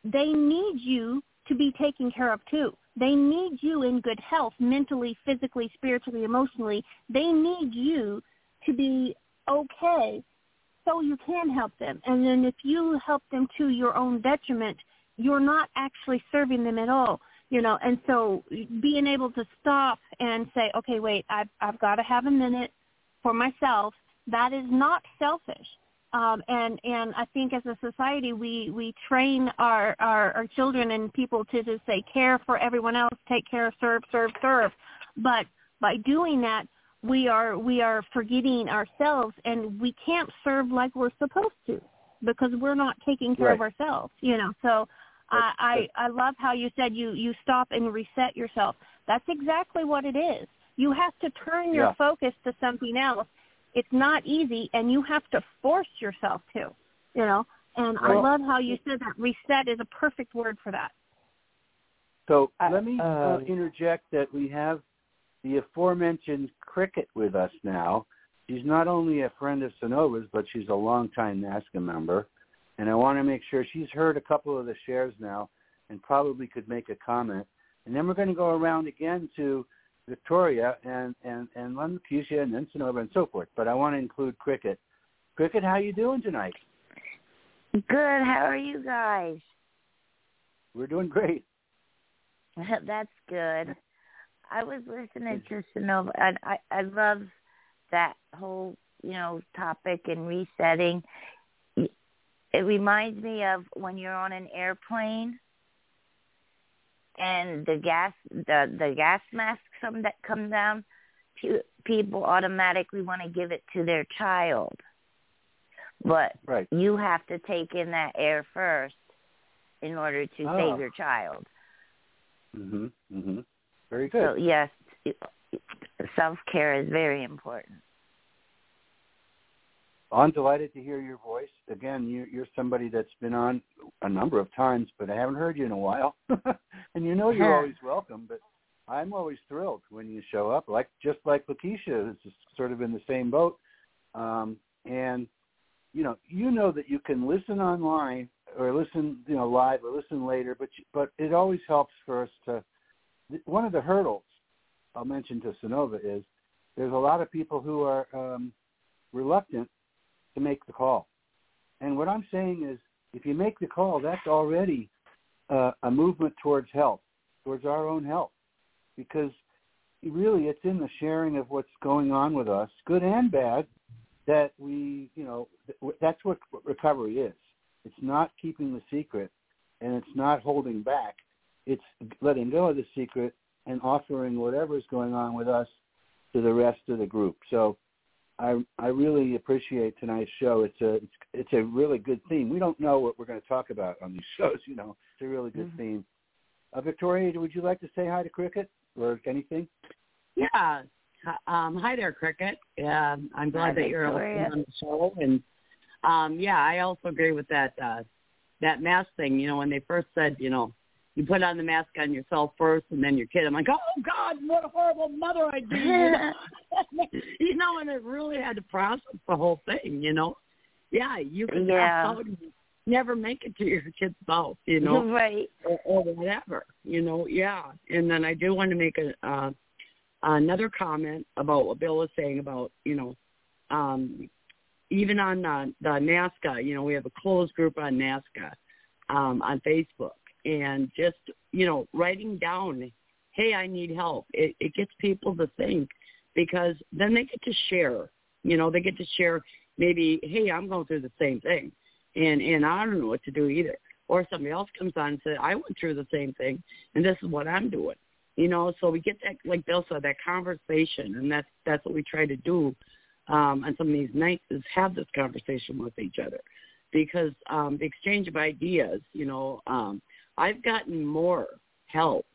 they need you to be taken care of too. They need you in good health, mentally, physically, spiritually, emotionally. They need you to be okay so you can help them. And then if you help them to your own detriment, you're not actually serving them at all. You know, and so being able to stop and say, okay, wait, I've, I've got to have a minute for myself, that is not selfish. Um, and, and I think as a society, we, we train our, our, our children and people to just say, care for everyone else, take care, serve, serve, serve. But by doing that, we are, we are forgetting ourselves, and we can't serve like we're supposed to because we're not taking care right. of ourselves, you know, so I, I love how you said you, you stop and reset yourself. That's exactly what it is. You have to turn your yeah. focus to something else. It's not easy, and you have to force yourself to, you know. And well, I love how you said that. Reset is a perfect word for that. So I, let me uh, uh, interject that we have the aforementioned Cricket with us now. She's not only a friend of Synova's, but she's a longtime NAASCA member. And I want to make sure she's heard a couple of the shares now and probably could make a comment. And then we're going to go around again to Victoria and, and, and Lakeisha and then Synova and so forth. But I want to include Cricket. Cricket, how you doing tonight? Good. How are you guys? We're doing great. That's good. I was listening to Synova, and I, I love that whole, you know, topic and resetting. It reminds me of when you're on an airplane and the gas the, the gas masks come, that come down, people automatically want to give it to their child. But right. you have to take in that air first in order to oh. save your child. Mm-hmm. Mm-hmm. Very good. So, yes, self-care is very important. I'm delighted to hear your voice. Again, you, you're somebody that's been on a number of times, but I haven't heard you in a while. And you know you're always welcome, but I'm always thrilled when you show up, like just like Lakeisha is sort of in the same boat. Um, and, you know, you know that you can listen online or listen, you know, live or listen later, but you, but it always helps for us to – one of the hurdles I'll mention to Synova is there's a lot of people who are um, reluctant to make the call. And what I'm saying is if you make the call, that's already uh, a movement towards health, towards our own health, because really it's in the sharing of what's going on with us, good and bad, that we, you know, that's what recovery is. It's not keeping the secret and it's not holding back. It's letting go of the secret and offering whatever is going on with us to the rest of the group. So I, I really appreciate tonight's show. It's a it's, it's a really good theme. We don't know what we're going to talk about on these shows, you know. It's a really good mm-hmm. theme. Uh, Victoria, would you like to say hi to Cricket or anything? Yeah. Um, hi there, Cricket. Uh, I'm glad hi, that you're on the show. And, um, yeah, I also agree with that uh, that mask thing. You know, when they first said, you know, you put on the mask on yourself first and then your kid. I'm like, oh, God, what a horrible mother I'd be. You know, and it really had to process the whole thing, you know. Yeah, you can yeah. never make it to your kid's mouth, you know. Right. Or, or whatever, you know, yeah. And then I do want to make a, uh, another comment about what Bill was saying about, you know, um, even on uh, the NAASCA, you know, we have a closed group on NAASCA um, on Facebook. And just, you know, writing down, hey, I need help. It, it gets people to think because then they get to share. You know, they get to share maybe, hey, I'm going through the same thing, and, and I don't know what to do either. Or somebody else comes on and says, I went through the same thing, and this is what I'm doing. You know, so we get that, like Bill said, that conversation, and that's, that's what we try to do um, on some of these nights is have this conversation with each other because um, the exchange of ideas, you know, um, I've gotten more help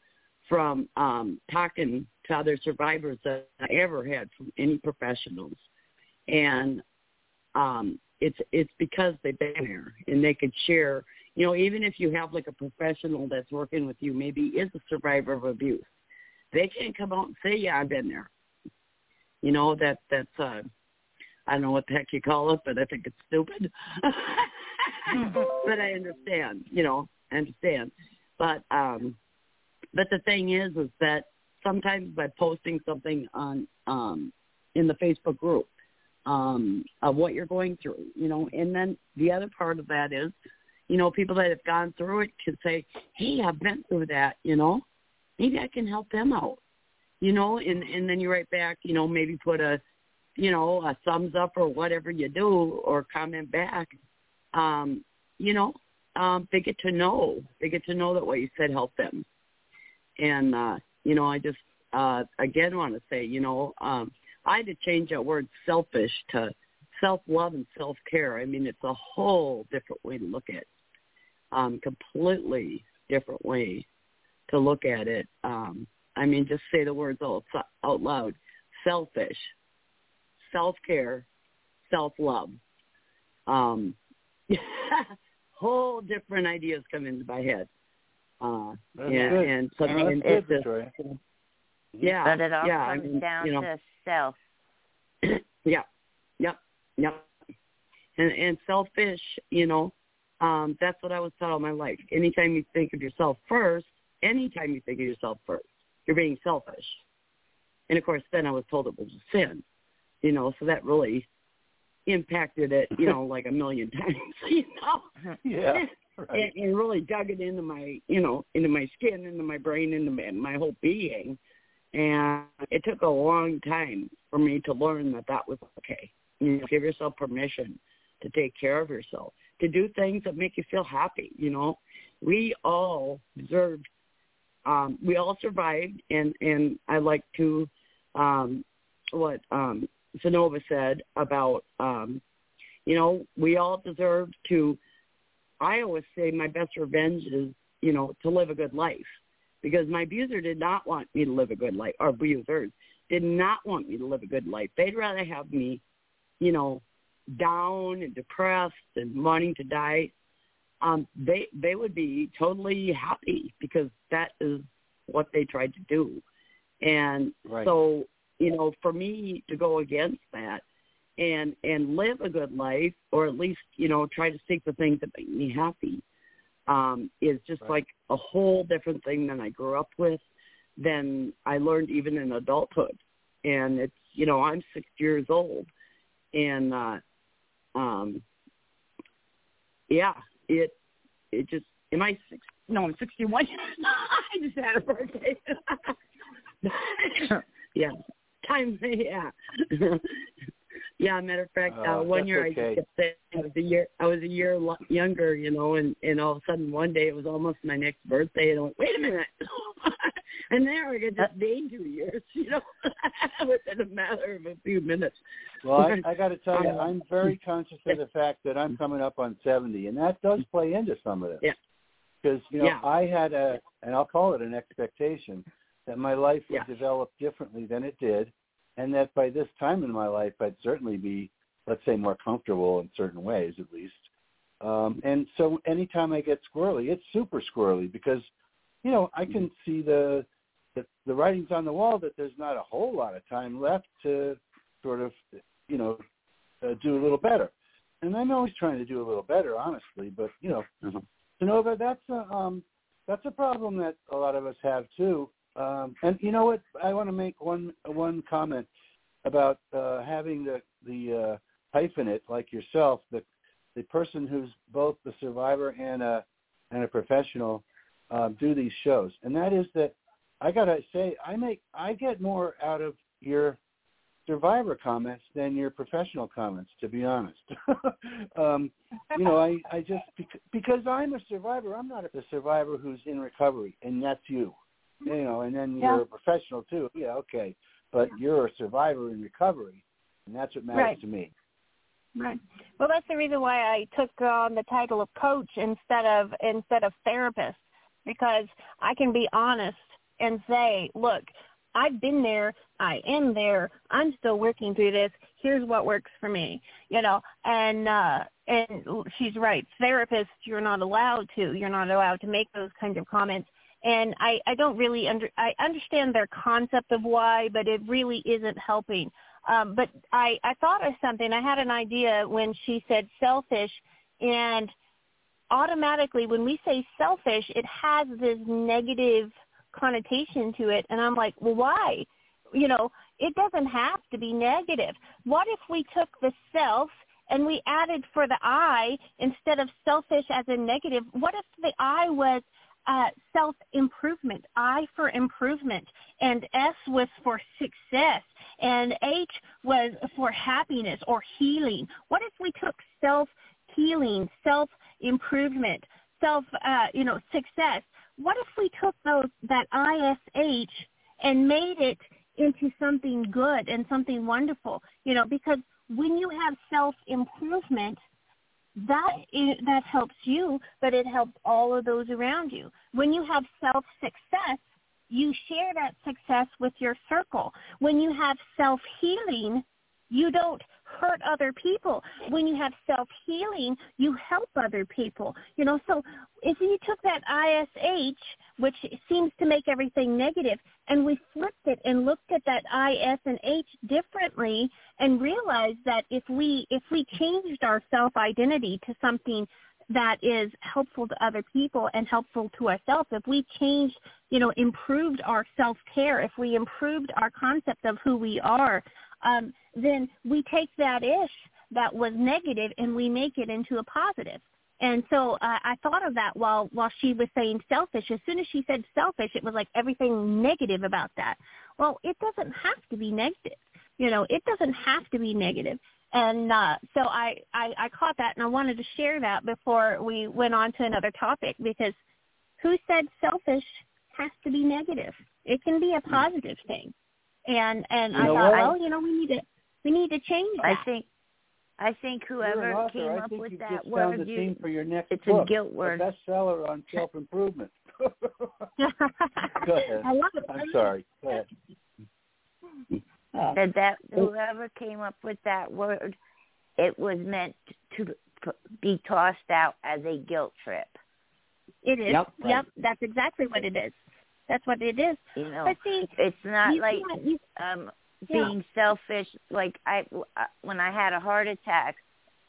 from um, talking to other survivors than I ever had from any professionals. And um, it's it's because they've been there and they could share. You know, even if you have like a professional that's working with you, maybe is a survivor of abuse, they can't come out and say, yeah, I've been there. You know, that that's, uh, I don't know what the heck you call it, but I think it's stupid. But I understand, you know. I understand. But um, but the thing is is that sometimes by posting something on um, in the Facebook group um, of what you're going through, you know, and then the other part of that is, you know, people that have gone through it can say, hey, I've been through that, you know, maybe I can help them out, you know, and, and then you write back, you know, maybe put a, you know, a thumbs up or whatever you do or comment back, um, you know. Um, they get to know. They get to know that what you said helped them. And, uh, you know, I just, uh, again, want to say, you know, um, I had to change that word selfish to self-love and self-care. I mean, it's a whole different way to look at it, um, completely different way to look at it. Um, I mean, just say the words out, out loud. Selfish, self-care, self-love. Um whole different ideas come into my head. Uh, yeah, good. and something yeah, it, it, yeah, but it all yeah, comes I mean, down you know. to self. yeah, yep, yep. And, and selfish, you know, um, that's what I was taught all my life. Anytime you think of yourself first, anytime you think of yourself first, you're being selfish. And of course, then I was told it was a sin, you know, so that really impacted it, you know, like a million times, you know, yeah, right. and, and really dug it into my, you know, into my skin, into my brain, into my, my whole being. And it took a long time for me to learn that that was okay. You know, give yourself permission to take care of yourself, to do things that make you feel happy. You know, we all deserved, um, we all survived. And, and I like to, um, what, um, Synova said about, um, You know, we all deserve to, I always say my best revenge is, you know, to live a good life, because my abuser did not want me to live a good life, or abusers did not want me to live a good life. They'd rather have me, you know, down and depressed and wanting to die. Um, they they would be totally happy, because that is what they tried to do. And right. so, you know, for me to go against that and and live a good life, or at least, you know, try to seek the things that make me happy, um, is just right. like a whole different thing than I grew up with, than I learned even in adulthood. And it's, you know, I'm sixty years old, and uh, um, yeah, it it just, am I six? No, I'm sixty-one. I just had a birthday. yeah, time. Yeah, yeah. Matter of fact, uh, uh, one year okay. I just kept saying I was a year. I was a year lo- younger, you know, and, and all of a sudden one day it was almost my next birthday, and I went, wait a minute, and there I could just gain two years, you know, within a matter of a few minutes. Well, I, I got to tell you, I'm very conscious of the fact that I'm coming up on seventy, and that does play into some of this. Yeah. Because, you know, yeah. I had a, and I'll call it an expectation, that my life would yeah. develop differently than it did, and that by this time in my life I'd certainly be, let's say, more comfortable in certain ways, at least. Um, and so anytime I get squirrely, it's super squirrely, because, you know, I can see the, the the writing's on the wall that there's not a whole lot of time left to sort of, you know, uh, do a little better. And I'm always trying to do a little better, honestly, but, you know, mm-hmm. Synova, that's a, um, that's a problem that a lot of us have, too. Um, and you know what? I want to make one one comment about uh, having the the uh, hyphenate like yourself, the the person who's both the survivor and a and a professional, uh, do these shows. And that is that I gotta say I make I get more out of your survivor comments than your professional comments, to be honest. um, you know, I I just because I'm a survivor, I'm not a survivor who's in recovery, and that's you. You know, and then yeah. you're a professional too. Yeah, okay. But yeah. you're a survivor in recovery, and that's what matters right. to me. Right. Well, that's the reason why I took on the title of coach instead of instead of therapist, because I can be honest and say, look, I've been there. I am there. I'm still working through this. Here's what works for me, you know. And uh, and she's right. Therapists, you're not allowed to. You're not allowed to make those kinds of comments. And I, I don't really under, I understand their concept of why, but it really isn't helping. Um, but I, I thought of something. I had an idea when she said selfish, and automatically when we say selfish, it has this negative connotation to it. And I'm like, well, why? You know, it doesn't have to be negative. What if we took the self and we added for the I instead of selfish as a negative? What if the I was Uh, self-improvement, I for improvement, and S was for success, and H was for happiness or healing? What if we took self-healing, self-improvement, self, uh, you know, success? What if we took those, that I S H, and made it into something good and something wonderful? You know, because when you have self-improvement, That is, that helps you, but it helps all of those around you. When you have self-success, you share that success with your circle. When you have self-healing, you don't hurt other people. When you have self-healing, you help other people. You know, so if you took that I S H, which seems to make everything negative, and we flipped it and looked at that I S and H differently, and realized that if we if we changed our self-identity to something that is helpful to other people and helpful to ourselves, if we changed, you know, improved our self-care, if we improved our concept of who we are, um, then we take that ish that was negative and we make it into a positive. And so uh, I thought of that while while she was saying selfish. As soon as she said selfish, it was like everything negative about that. Well, it doesn't have to be negative. You know, it doesn't have to be negative. And uh, so I, I, I caught that, and I wanted to share that before we went on to another topic, because who said selfish has to be negative? It can be a positive thing. And and you I thought, what? oh, you know, we need to we need to change that. I think I think whoever author, came I up think with that word, you, theme for your next it's book, a guilt word. A bestseller on self-improvement. Go ahead. I love it. I'm I sorry. It. Go ahead. That, that whoever came up with that word, it was meant to be tossed out as a guilt trip. It is. Yep. Right. Yep. That's exactly what it is. That's what it is. You know, but see, it's not like you, um, being yeah. selfish. Like I, when I had a heart attack,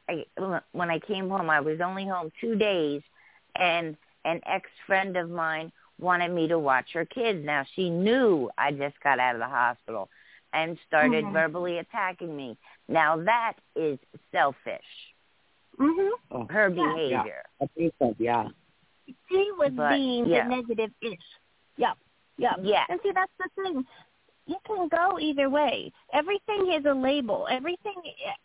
I, when I came home, I was only home two days, and an ex-friend of mine wanted me to watch her kids. Now, she knew I just got out of the hospital and started mm-hmm. verbally attacking me. Now, that is selfish. Mm-hmm. Oh, her yeah, behavior. Yeah. I think so, yeah. She was but, being yeah. the negative-ish. Yep, yep. Yeah. And see, that's the thing. You can go either way. Everything has a label. Everything,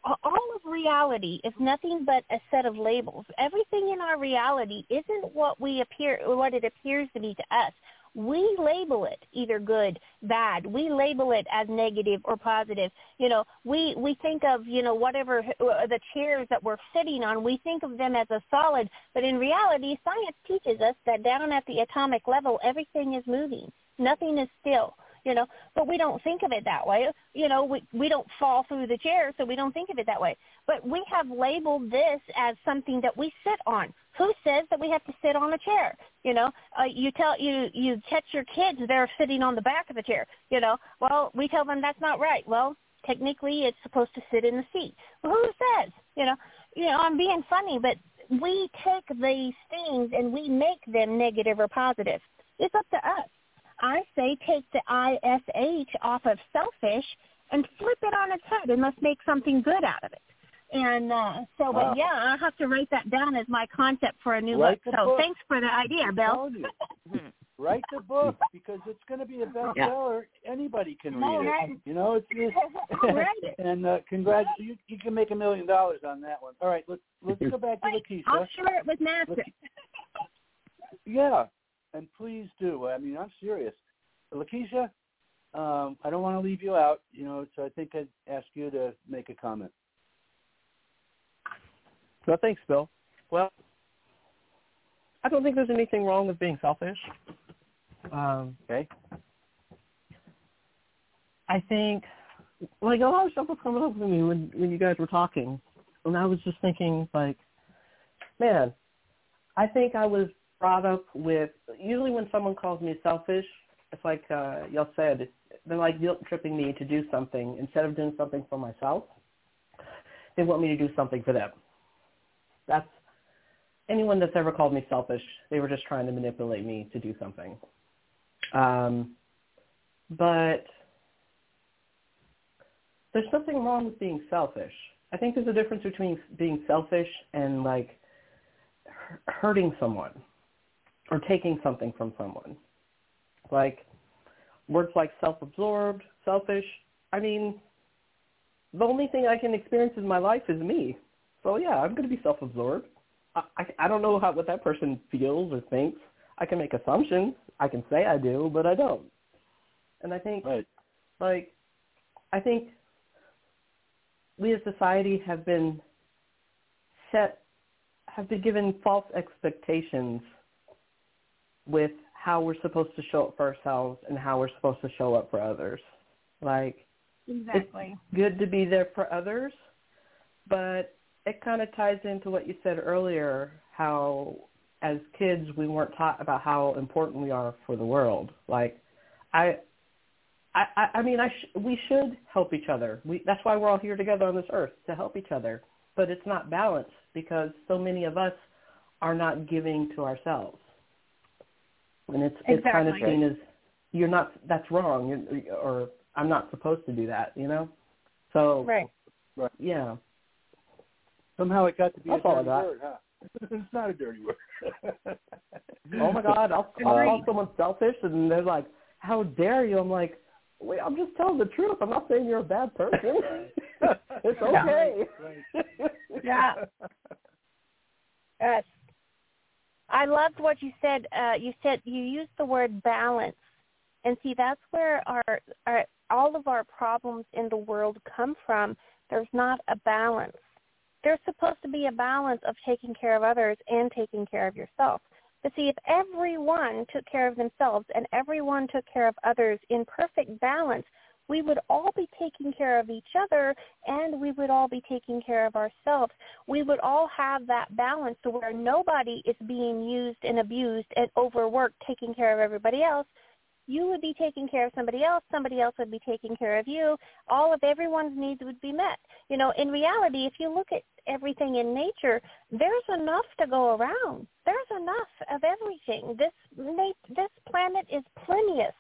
all of reality is nothing but a set of labels. Everything in our reality isn't what we appear, what it appears to be to us. We label it either good, bad. We label it as negative or positive. You know, we, we think of, you know, whatever the chairs that we're sitting on, we think of them as a solid. But in reality, science teaches us that down at the atomic level, everything is moving. Nothing is still. You know, but we don't think of it that way. You know, we we don't fall through the chair, so we don't think of it that way. But we have labeled this as something that we sit on. Who says that we have to sit on a chair? You know, uh, you tell you you catch your kids, they're sitting on the back of a chair. You know, well, we tell them that's not right. Well, technically, it's supposed to sit in the seat. Well, who says? You know, you know, I'm being funny, but we take these things and we make them negative or positive. It's up to us. I say take the I S H off of selfish and flip it on its head and let's make something good out of it. And uh, so, wow. but yeah, I'll have to write that down as my concept for a new write book. So book. Thanks for the idea, Bill. Write the book because it's going to be a bestseller. Yeah. Anybody can read right. it. You know, it's just, right. and uh, congrats. Right. You, you can make a million dollars on that one. All right, let's, let's go back right. to Lakeisha. I'll share it with Master. Yeah. And please do. I mean, I'm serious. Lakeisha, um, I don't want to leave you out, you know, so I think I'd ask you to make a comment. Well, thanks, Bill. Well, I don't think there's anything wrong with being selfish. Um, okay. I think, like, a lot of stuff was coming up with me when, when you guys were talking, and I was just thinking, like, man, I think I was brought up with, usually when someone calls me selfish, it's like uh, y'all said, they're like guilt tripping me to do something. Instead of doing something for myself, they want me to do something for them. That's anyone that's ever called me selfish. They were just trying to manipulate me to do something. Um, but there's nothing wrong with being selfish. I think there's a difference between being selfish and like hurting someone, or taking something from someone. Like words like self-absorbed, selfish. I mean, the only thing I can experience in my life is me. So yeah, I'm going to be self-absorbed. I, I, I don't know how, what that person feels or thinks. I can make assumptions. I can say I do, but I don't. And I think, right. like, I think we as society have been set, have been given false expectations with how we're supposed to show up for ourselves and how we're supposed to show up for others. Like, exactly. It's good to be there for others, but it kind of ties into what you said earlier, how as kids we weren't taught about how important we are for the world. Like, I, I, I mean, I sh- we should help each other. We, that's why we're all here together on this earth, to help each other. But it's not balanced because so many of us are not giving to ourselves. And it's, exactly. it's kind of seen as you're not, that's wrong, you're, or I'm not supposed to do that, you know? So, right. Right. yeah. Somehow it got to be that's a dirty word, huh? It's not a dirty word. Oh, my God. I'll, I'll call someone selfish, and they're like, how dare you? I'm like, wait, I'm just telling the truth. I'm not saying you're a bad person. It's okay. Right. Right. Yeah. Yes. I loved what you said. Uh, you said you used the word balance, and see, that's where our, our all of our problems in the world come from. There's not a balance. There's supposed to be a balance of taking care of others and taking care of yourself. But see, if everyone took care of themselves and everyone took care of others in perfect balance, we would all be taking care of each other and we would all be taking care of ourselves. We would all have that balance to where nobody is being used and abused and overworked taking care of everybody else. You would be taking care of somebody else. Somebody else would be taking care of you. All of everyone's needs would be met. You know, in reality, if you look at everything in nature, there's enough to go around. There's enough of everything. This this planet is plenteous,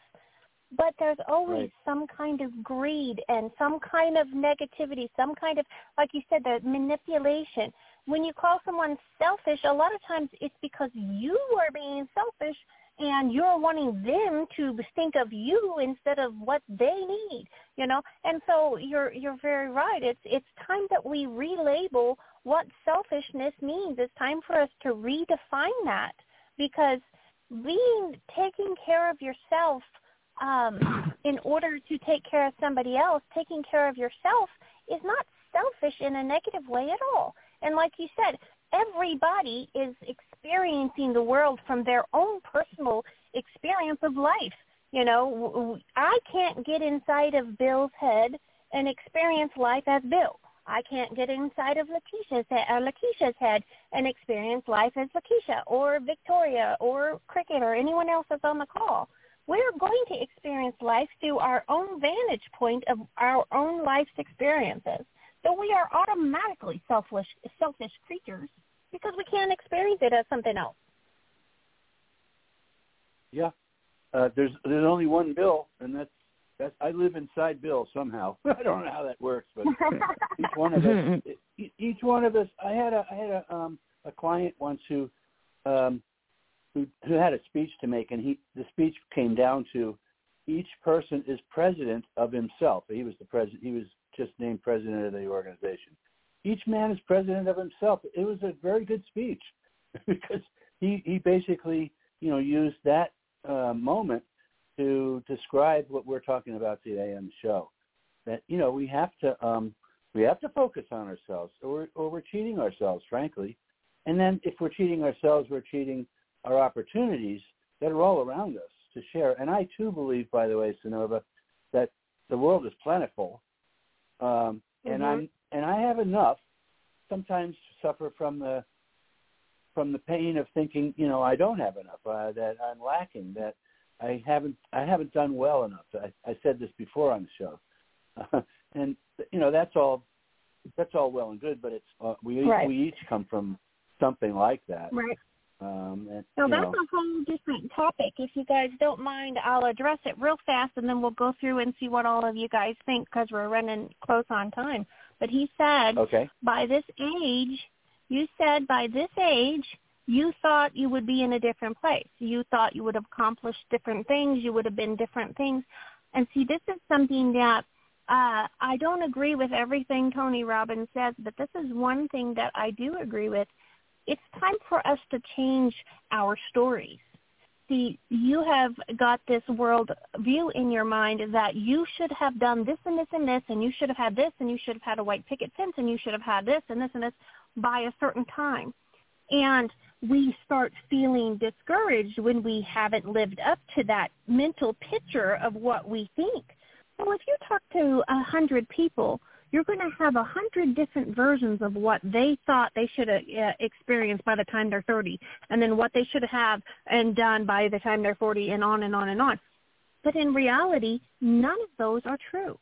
but there's always right. some kind of greed and some kind of negativity, some kind of, like you said, the manipulation. When you call someone selfish, a lot of times it's because you are being selfish and you're wanting them to think of you instead of what they need, you know. And so you're you're very right. It's it's time that we relabel what selfishness means. It's time for us to redefine that, because being taking care of yourself um, in order to take care of somebody else, taking care of yourself is not selfish in a negative way at all. And like you said, everybody is experiencing the world from their own personal experience of life. You know, I can't get inside of Bill's head and experience life as Bill. I can't get inside of Lakeisha's head, uh, Lakeisha's head and experience life as Lakeisha or Victoria or Cricket or anyone else that's on the call. We're going to experience life through our own vantage point of our own life's experiences. So we are automatically selfish, selfish creatures because we can't experience it as something else. Yeah, uh, there's there's only one Bill, and that's that's I live inside Bill somehow. I don't know how that works, but each one of us, each one of us. I had a I had a um, a client once who um, who who had a speech to make, and he the speech came down to each person is president of himself. He was the president. He was just named president of the organization. Each man is president of himself. It was a very good speech because he, he basically, you know, used that uh, moment to describe what we're talking about today on the show. That, you know, we have to um, we have to focus on ourselves, or or we're cheating ourselves, frankly. And then if we're cheating ourselves, we're cheating our opportunities that are all around us to share. And I too believe, by the way, Synova, that the world is plentiful. Um, and mm-hmm. I'm and I have enough. Sometimes suffer from the from the pain of thinking, you know, I don't have enough. Uh, that I'm lacking. That I haven't I haven't done well enough. I, I said this before on the show, uh, and you know that's all that's all well and good. But it's uh, we right. we each come from something like that. Right. Um, and, so that's know. a whole different topic. If you guys don't mind, I'll address it real fast, and then we'll go through and see what all of you guys think, because we're running close on time. But he said, okay. by this age, you said by this age, you thought you would be in a different place. You thought you would have accomplished different things. You would have been different things. And see, this is something that uh, I don't agree with everything Tony Robbins says, but this is one thing that I do agree with. It's time for us to change our stories. See, you have got this world view in your mind that you should have done this and this and this, and you should have had this, and you should have had a white picket fence, and you should have had this and this and this by a certain time. And we start feeling discouraged when we haven't lived up to that mental picture of what we think. Well, if you talk to a hundred people, you're going to have a hundred different versions of what they thought they should have experienced by the time they're thirty, and then what they should have and done by the time they're forty, and on and on and on. But in reality, none of those are true.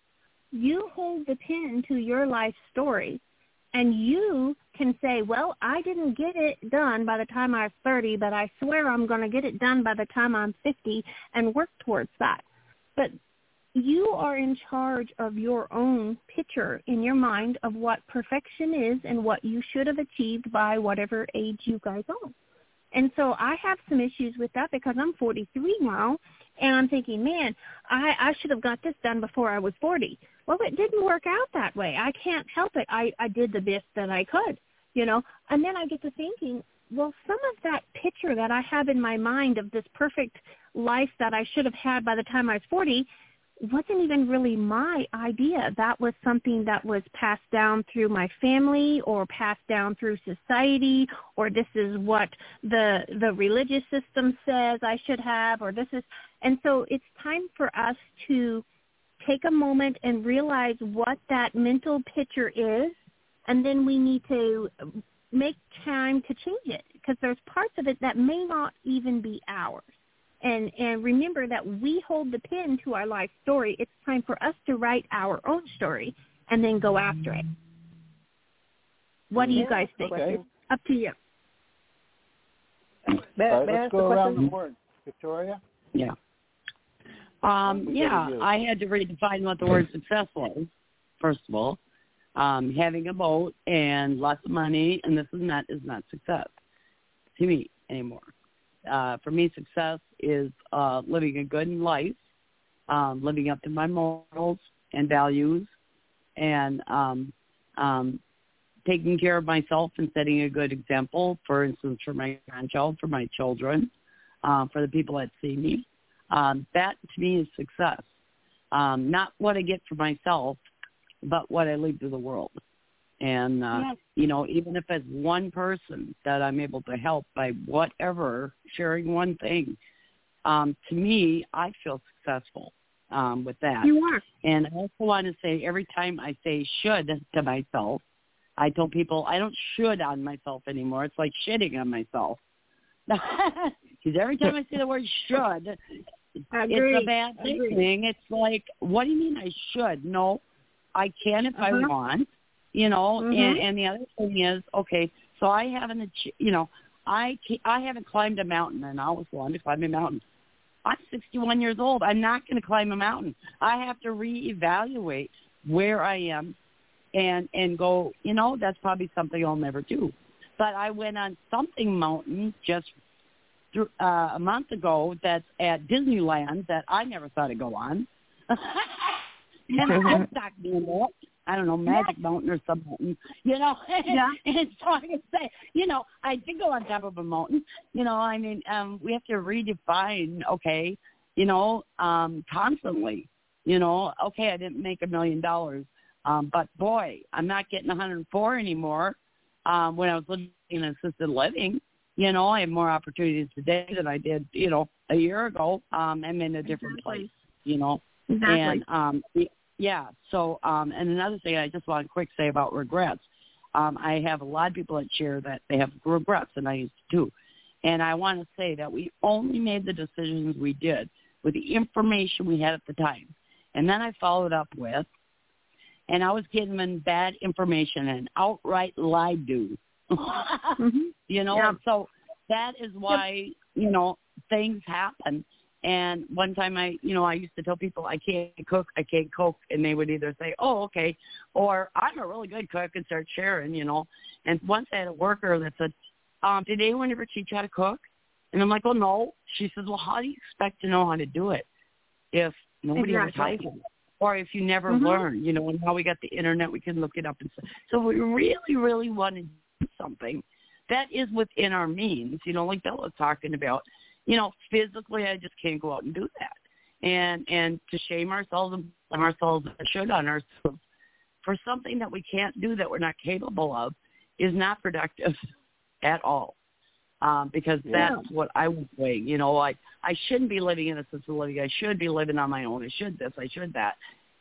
You hold the pen to your life story, and you can say, well, I didn't get it done by the time I was thirty, but I swear I'm going to get it done by the time I'm fifty, and work towards that. But you are in charge of your own picture in your mind of what perfection is and what you should have achieved by whatever age you guys are. And so I have some issues with that, because I'm forty-three now, and I'm thinking, man, I, I should have got this done before I was forty. Well, it didn't work out that way. I can't help it. I, I did the best that I could, you know. And then I get to thinking, well, some of that picture that I have in my mind of this perfect life that I should have had by the time I was forty wasn't even really my idea. That was something that was passed down through my family or passed down through society, or this is what the the religious system says I should have, or this is. And so it's time for us to take a moment and realize what that mental picture is, and then we need to make time to change it, because there's parts of it that may not even be ours. And and remember that we hold the pen to our life story. It's time for us to write our own story and then go after it. What do yeah, you guys think? Okay. Up to you. May, All right, may let's I ask go the around the board. Victoria? Yeah. Um, yeah, I had to redefine what the word success was, first of all. Um, having a boat and lots of money, and this is not is not success to me anymore. Uh, for me, success is uh, living a good life, um, living up to my morals and values, and um, um, taking care of myself and setting a good example, for instance, for my grandchild, for my children, uh, for the people that see me. Um, that, to me, is success. Um, not what I get for myself, but what I leave to the world. And, uh, yes. you know, even if it's one person that I'm able to help by whatever, sharing one thing, um, to me, I feel successful um, with that. You are. And I also want to say, every time I say should to myself, I tell people I don't should on myself anymore. It's like shitting on myself. Because every time I say the word should, it's a bad thing. It's like, what do you mean I should? No, I can if uh-huh. I want. You know, mm-hmm. and, and the other thing is, okay, so I haven't, you know, I, I haven't climbed a mountain, and I always wanted to climb a mountain. I'm sixty-one years old. I'm not going to climb a mountain. I have to reevaluate where I am and, and go, you know, that's probably something I'll never do. But I went on something mountain just through, uh, a month ago that's at Disneyland that I never thought I'd go on. And I stopped doing that. I don't know, Magic yes. Mountain or some mountain, you know. Yeah. And so I can say, you know, I did go on top of a mountain. You know, I mean, um, we have to redefine, okay, you know, um, constantly, you know, okay, I didn't make a million dollars, um, but, boy, I'm not getting one hundred four anymore. Um, when I was living in assisted living, you know, I have more opportunities today than I did, you know, a year ago. Um, I'm in a different exactly. place, you know. Exactly. And, um, the, Yeah, so, um, and another thing I just want to quick say about regrets. Um, I have a lot of people that share that they have regrets, and I used to too. And I want to say that we only made the decisions we did with the information we had at the time. And then I followed up with, and I was given bad information and outright lied to. mm-hmm. You know, yeah. And so that is why, yep. you know, things happen. And one time I, you know, I used to tell people I can't cook, I can't cook. And they would either say, oh, okay, or I'm a really good cook and start sharing, you know. And once I had a worker that said, um, did anyone ever teach you how to cook? And I'm like, oh, no. She says, well, how do you expect to know how to do it if nobody ever taught you? Or if you never mm-hmm. learn, you know, and now we got the internet, we can look it up. And stuff. So we really, really want to do something that is within our means, you know, like Bill was talking about. You know, physically, I just can't go out and do that. And and to shame ourselves and blame ourselves and should on ourselves for something that we can't do, that we're not capable of, is not productive at all. Um, because that's yeah. what I was saying. You know, I, I shouldn't be living in assisted living. I should be living on my own. I should this. I should that.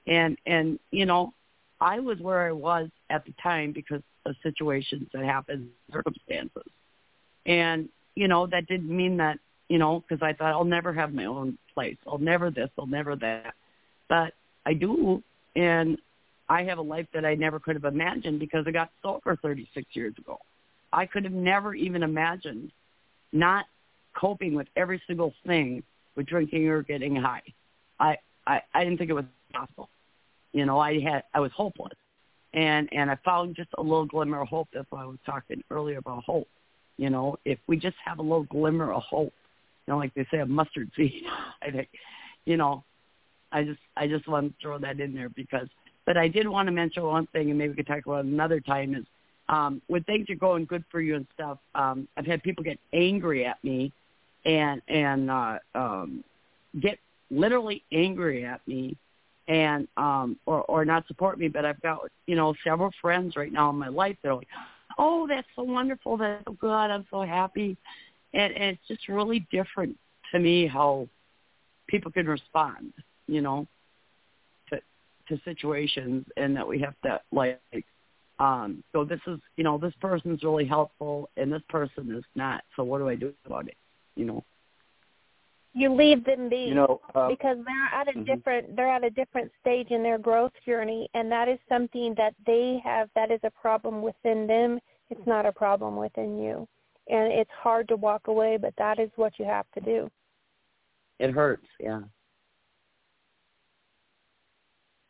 And, and you know, I was where I was at the time because of situations that happened, circumstances. And, you know, that didn't mean that, you know, because I thought I'll never have my own place. I'll never this. I'll never that. But I do, and I have a life that I never could have imagined because I got sober thirty-six years ago. I could have never even imagined not coping with every single thing with drinking or getting high. I, I, I didn't think it was possible. You know, I had I was hopeless, and, and I found just a little glimmer of hope. That's why I was talking earlier about hope. You know, if we just have a little glimmer of hope, you know, like they say, a mustard seed, I think, you know, I just I just want to throw that in there because, but I did want to mention one thing, and maybe we could talk about it another time, is um, when things are going good for you and stuff, um, I've had people get angry at me and, and uh, um, get literally angry at me and um, or, or not support me, but I've got, you know, several friends right now in my life that are like, oh, that's so wonderful, that's so good, I'm so happy. And, and it's just really different to me how people can respond, you know, to to situations, and that we have to, like, um, so this is, you know, this person's really helpful and this person is not, so what do I do about it, you know? You leave them be, you know, uh, because they're at a mm-hmm. different they're at a different stage in their growth journey, and that is something that they have. That is a problem within them. It's not a problem within you, and it's hard to walk away, but that is what you have to do. It hurts, yeah.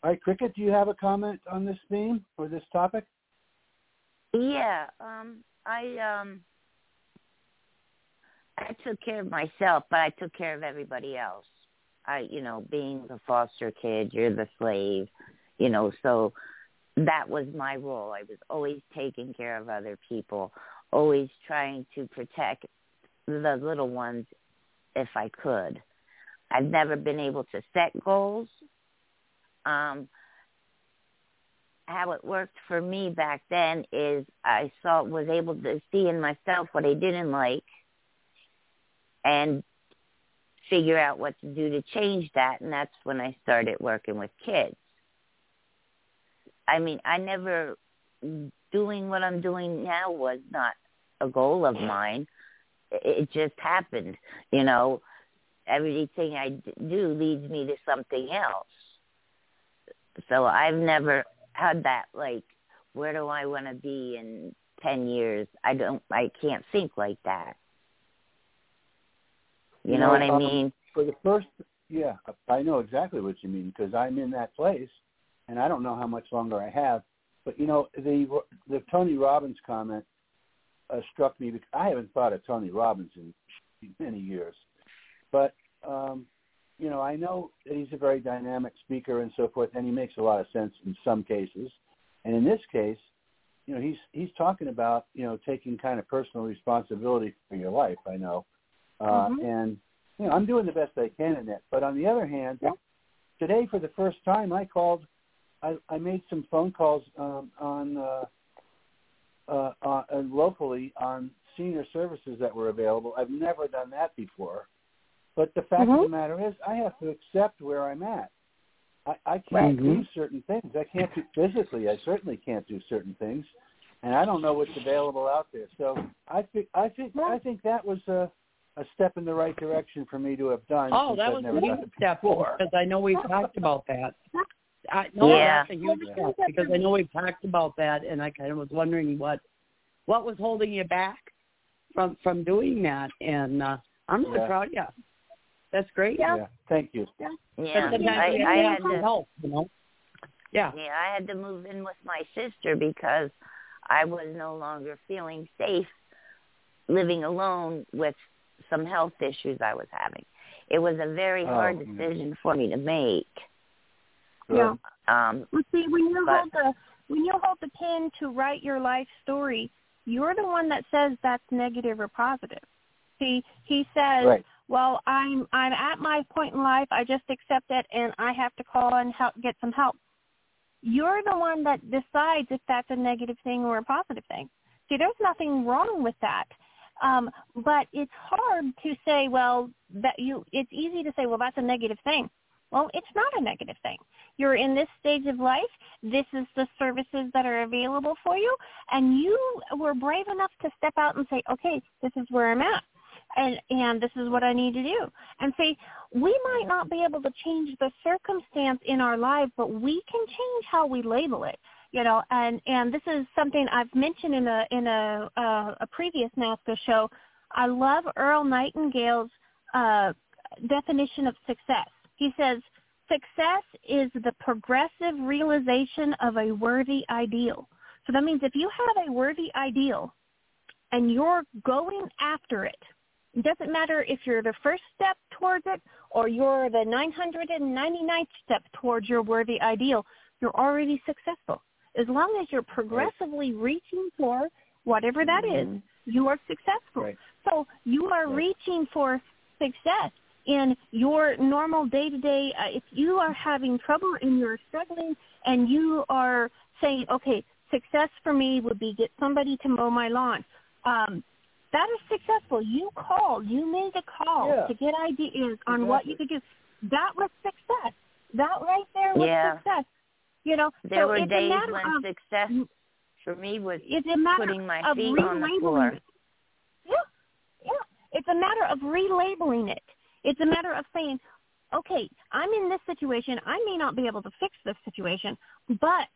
All right, Cricket, do you have a comment on this theme or this topic? Yeah, um, I. Um... I took care of myself, but I took care of everybody else. I, you know, being the foster kid, you're the slave, you know, so that was my role. I was always taking care of other people, always trying to protect the little ones if I could. I've never been able to set goals. Um, how it worked for me back then is I saw was able to see in myself what I didn't like, and figure out what to do to change that, and that's when I started working with kids. I mean, I never, doing what I'm doing now was not a goal of mine. It just happened, you know. Everything I do leads me to something else. So I've never had that, like, where do I want to be in ten years? I don't, I can't think like that. You know what I mean? Um, for the first, yeah, I know exactly what you mean, because I'm in that place, and I don't know how much longer I have. But, you know, the the Tony Robbins comment uh, struck me, because I haven't thought of Tony Robbins in many years. But, um, you know, I know that he's a very dynamic speaker and so forth, and he makes a lot of sense in some cases. And in this case, you know, he's he's talking about, you know, taking kind of personal responsibility for your life, I know. Uh, mm-hmm. And, you know, I'm doing the best I can in that. But on the other hand, yep. today for the first time I called, I, I made some phone calls um, on uh, uh, uh, locally on senior services that were available. I've never done that before. But the fact mm-hmm. of the matter is I have to accept where I'm at. I, I can't mm-hmm. do certain things. I can't do physically. I certainly can't do certain things. And I don't know what's available out there. So I, th- I, think, I think that was a... Uh, a step in the right direction for me to have done. Oh, that was a huge step, because I know we've talked about that. I, no, yeah. That's a huge step, because I know we've talked about that, and I kind of was wondering what what was holding you back from, from doing that, and uh, I'm really yeah. proud of you. That's great. Yeah. yeah. Thank you. Yeah, yeah. I, I had to help, you know? Yeah. Yeah, I had to move in with my sister because I was no longer feeling safe living alone with some health issues I was having. It was a very hard oh, decision for me to make. Yeah. Um, well, see, when you but, hold the when you hold the pen to write your life story, you're the one that says that's negative or positive. He he says, right. "Well, I'm I'm at my point in life. I just accept it, and I have to call and help get some help." You're the one that decides if that's a negative thing or a positive thing. See, there's nothing wrong with that. Um, but it's hard to say, well, that you, it's easy to say, well, that's a negative thing. Well, it's not a negative thing. You're in this stage of life. This is the services that are available for you. And you were brave enough to step out and say, okay, this is where I'm at. And, and this is what I need to do. And see, we might not be able to change the circumstance in our life, but we can change how we label it. You know, and, and this is something I've mentioned in a in a uh, a previous NAASCA show. I love Earl Nightingale's uh, definition of success. He says, success is the progressive realization of a worthy ideal. So that means if you have a worthy ideal and you're going after it, it doesn't matter if you're the first step towards it or you're the nine hundred ninety-ninth step towards your worthy ideal, you're already successful. As long as you're progressively reaching for whatever that mm-hmm. is, you are successful. Right. So you are right. reaching for success in your normal day-to-day, uh, if you are having trouble and you're struggling and you are saying, okay, success for me would be get somebody to mow my lawn. Um, that is successful. You called. You made a call yeah. to get ideas exactly. on what you could do. That was success. That right there was yeah. success. You know, there so were it's days a when of, success for me was putting my feet on the floor. Yeah, yeah. It's a matter of relabeling it. It's a matter of saying, okay, I'm in this situation. I may not be able to fix this situation, but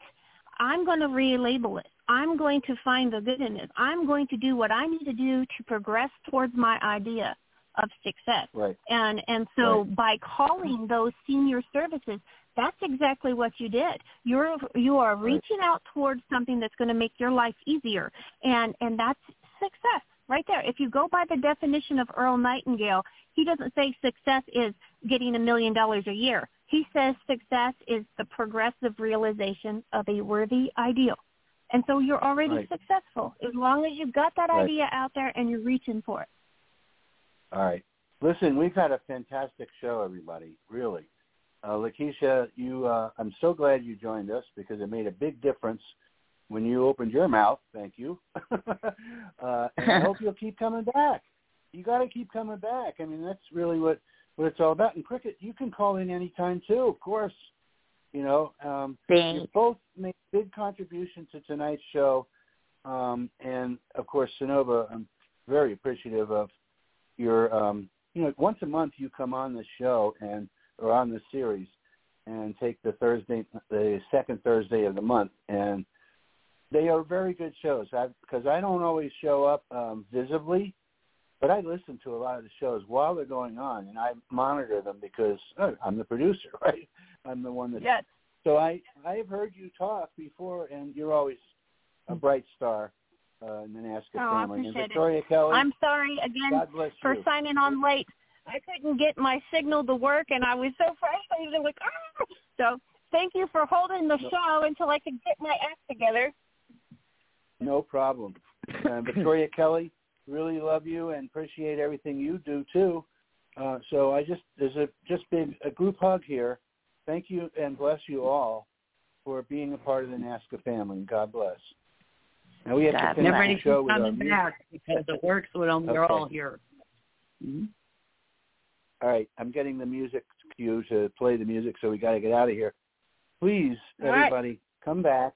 I'm going to relabel it. I'm going to find the good in it. I'm going to do what I need to do to progress towards my idea of success. Right. And and so right. by calling those senior services, that's exactly what you did. You're you are reaching right. out towards something that's going to make your life easier, and and that's success right there. If you go by the definition of Earl Nightingale, he doesn't say success is getting a million dollars a year. He says success is the progressive realization of a worthy ideal. And so you're already right. successful as long as you've got that right. idea out there and you're reaching for it. All right. Listen, we've had a fantastic show, everybody, really. Uh, Lakeisha, you, uh, I'm so glad you joined us because it made a big difference when you opened your mouth. Thank you. uh, and I hope you'll keep coming back. You got to keep coming back. I mean, that's really what, what it's all about. And Cricket, you can call in anytime, too, of course. You know, um, you both made a big contribution to tonight's show. Um, and, of course, Synova, I'm very appreciative of your, um, you know, once a month you come on the show and or on the series and take the Thursday, the second Thursday of the month. And they are very good shows because I, I don't always show up um, visibly, but I listen to a lot of the shows while they're going on, and I monitor them because oh, I'm the producer, right? I'm the one that. Yes. So I, I've heard you talk before, and you're always a bright star uh, in the NAASCA oh, family. And Victoria it. Kelly. I'm sorry again for you. signing on late. I couldn't get my signal to work, and I was so frustrated. I'm like, ah! So thank you for holding the no. show until I could get my act together. No problem. Uh, Victoria Kelly, really love you and appreciate everything you do, too. Uh, so I just, there's a just been a group hug here. Thank you and bless you all for being a part of the NAASCA family. God bless. Now we have God, to finish the show with our music. Back because it works with them. They're okay. all here. Mm-hmm. All right, I'm getting the music cue to play the music, so we got to get out of here. Please, everybody, right. come back.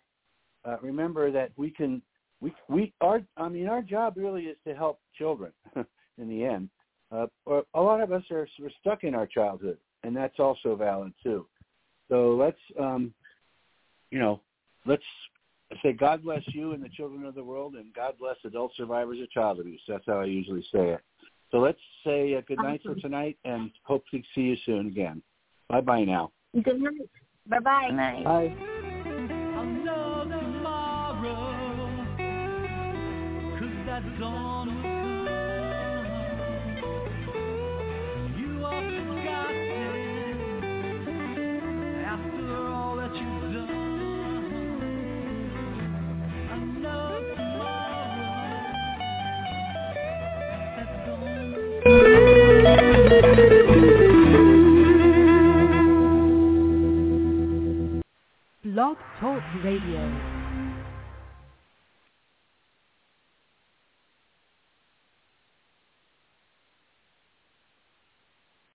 Uh, remember that we can, we we our I mean, our job really is to help children. In the end, uh, or a lot of us are we're stuck in our childhood, and that's also valid too. So let's, um, you know, let's say God bless you and the children of the world, and God bless adult survivors of child abuse. That's how I usually say it. So let's say a good night for tonight and hopefully see you soon again. Bye-bye now. Good night. Bye-bye. Good night. Bye. I'll know tomorrow, 'cause that dawn will come. You are forgotten after all that you've done. I know Blog Talk Radio.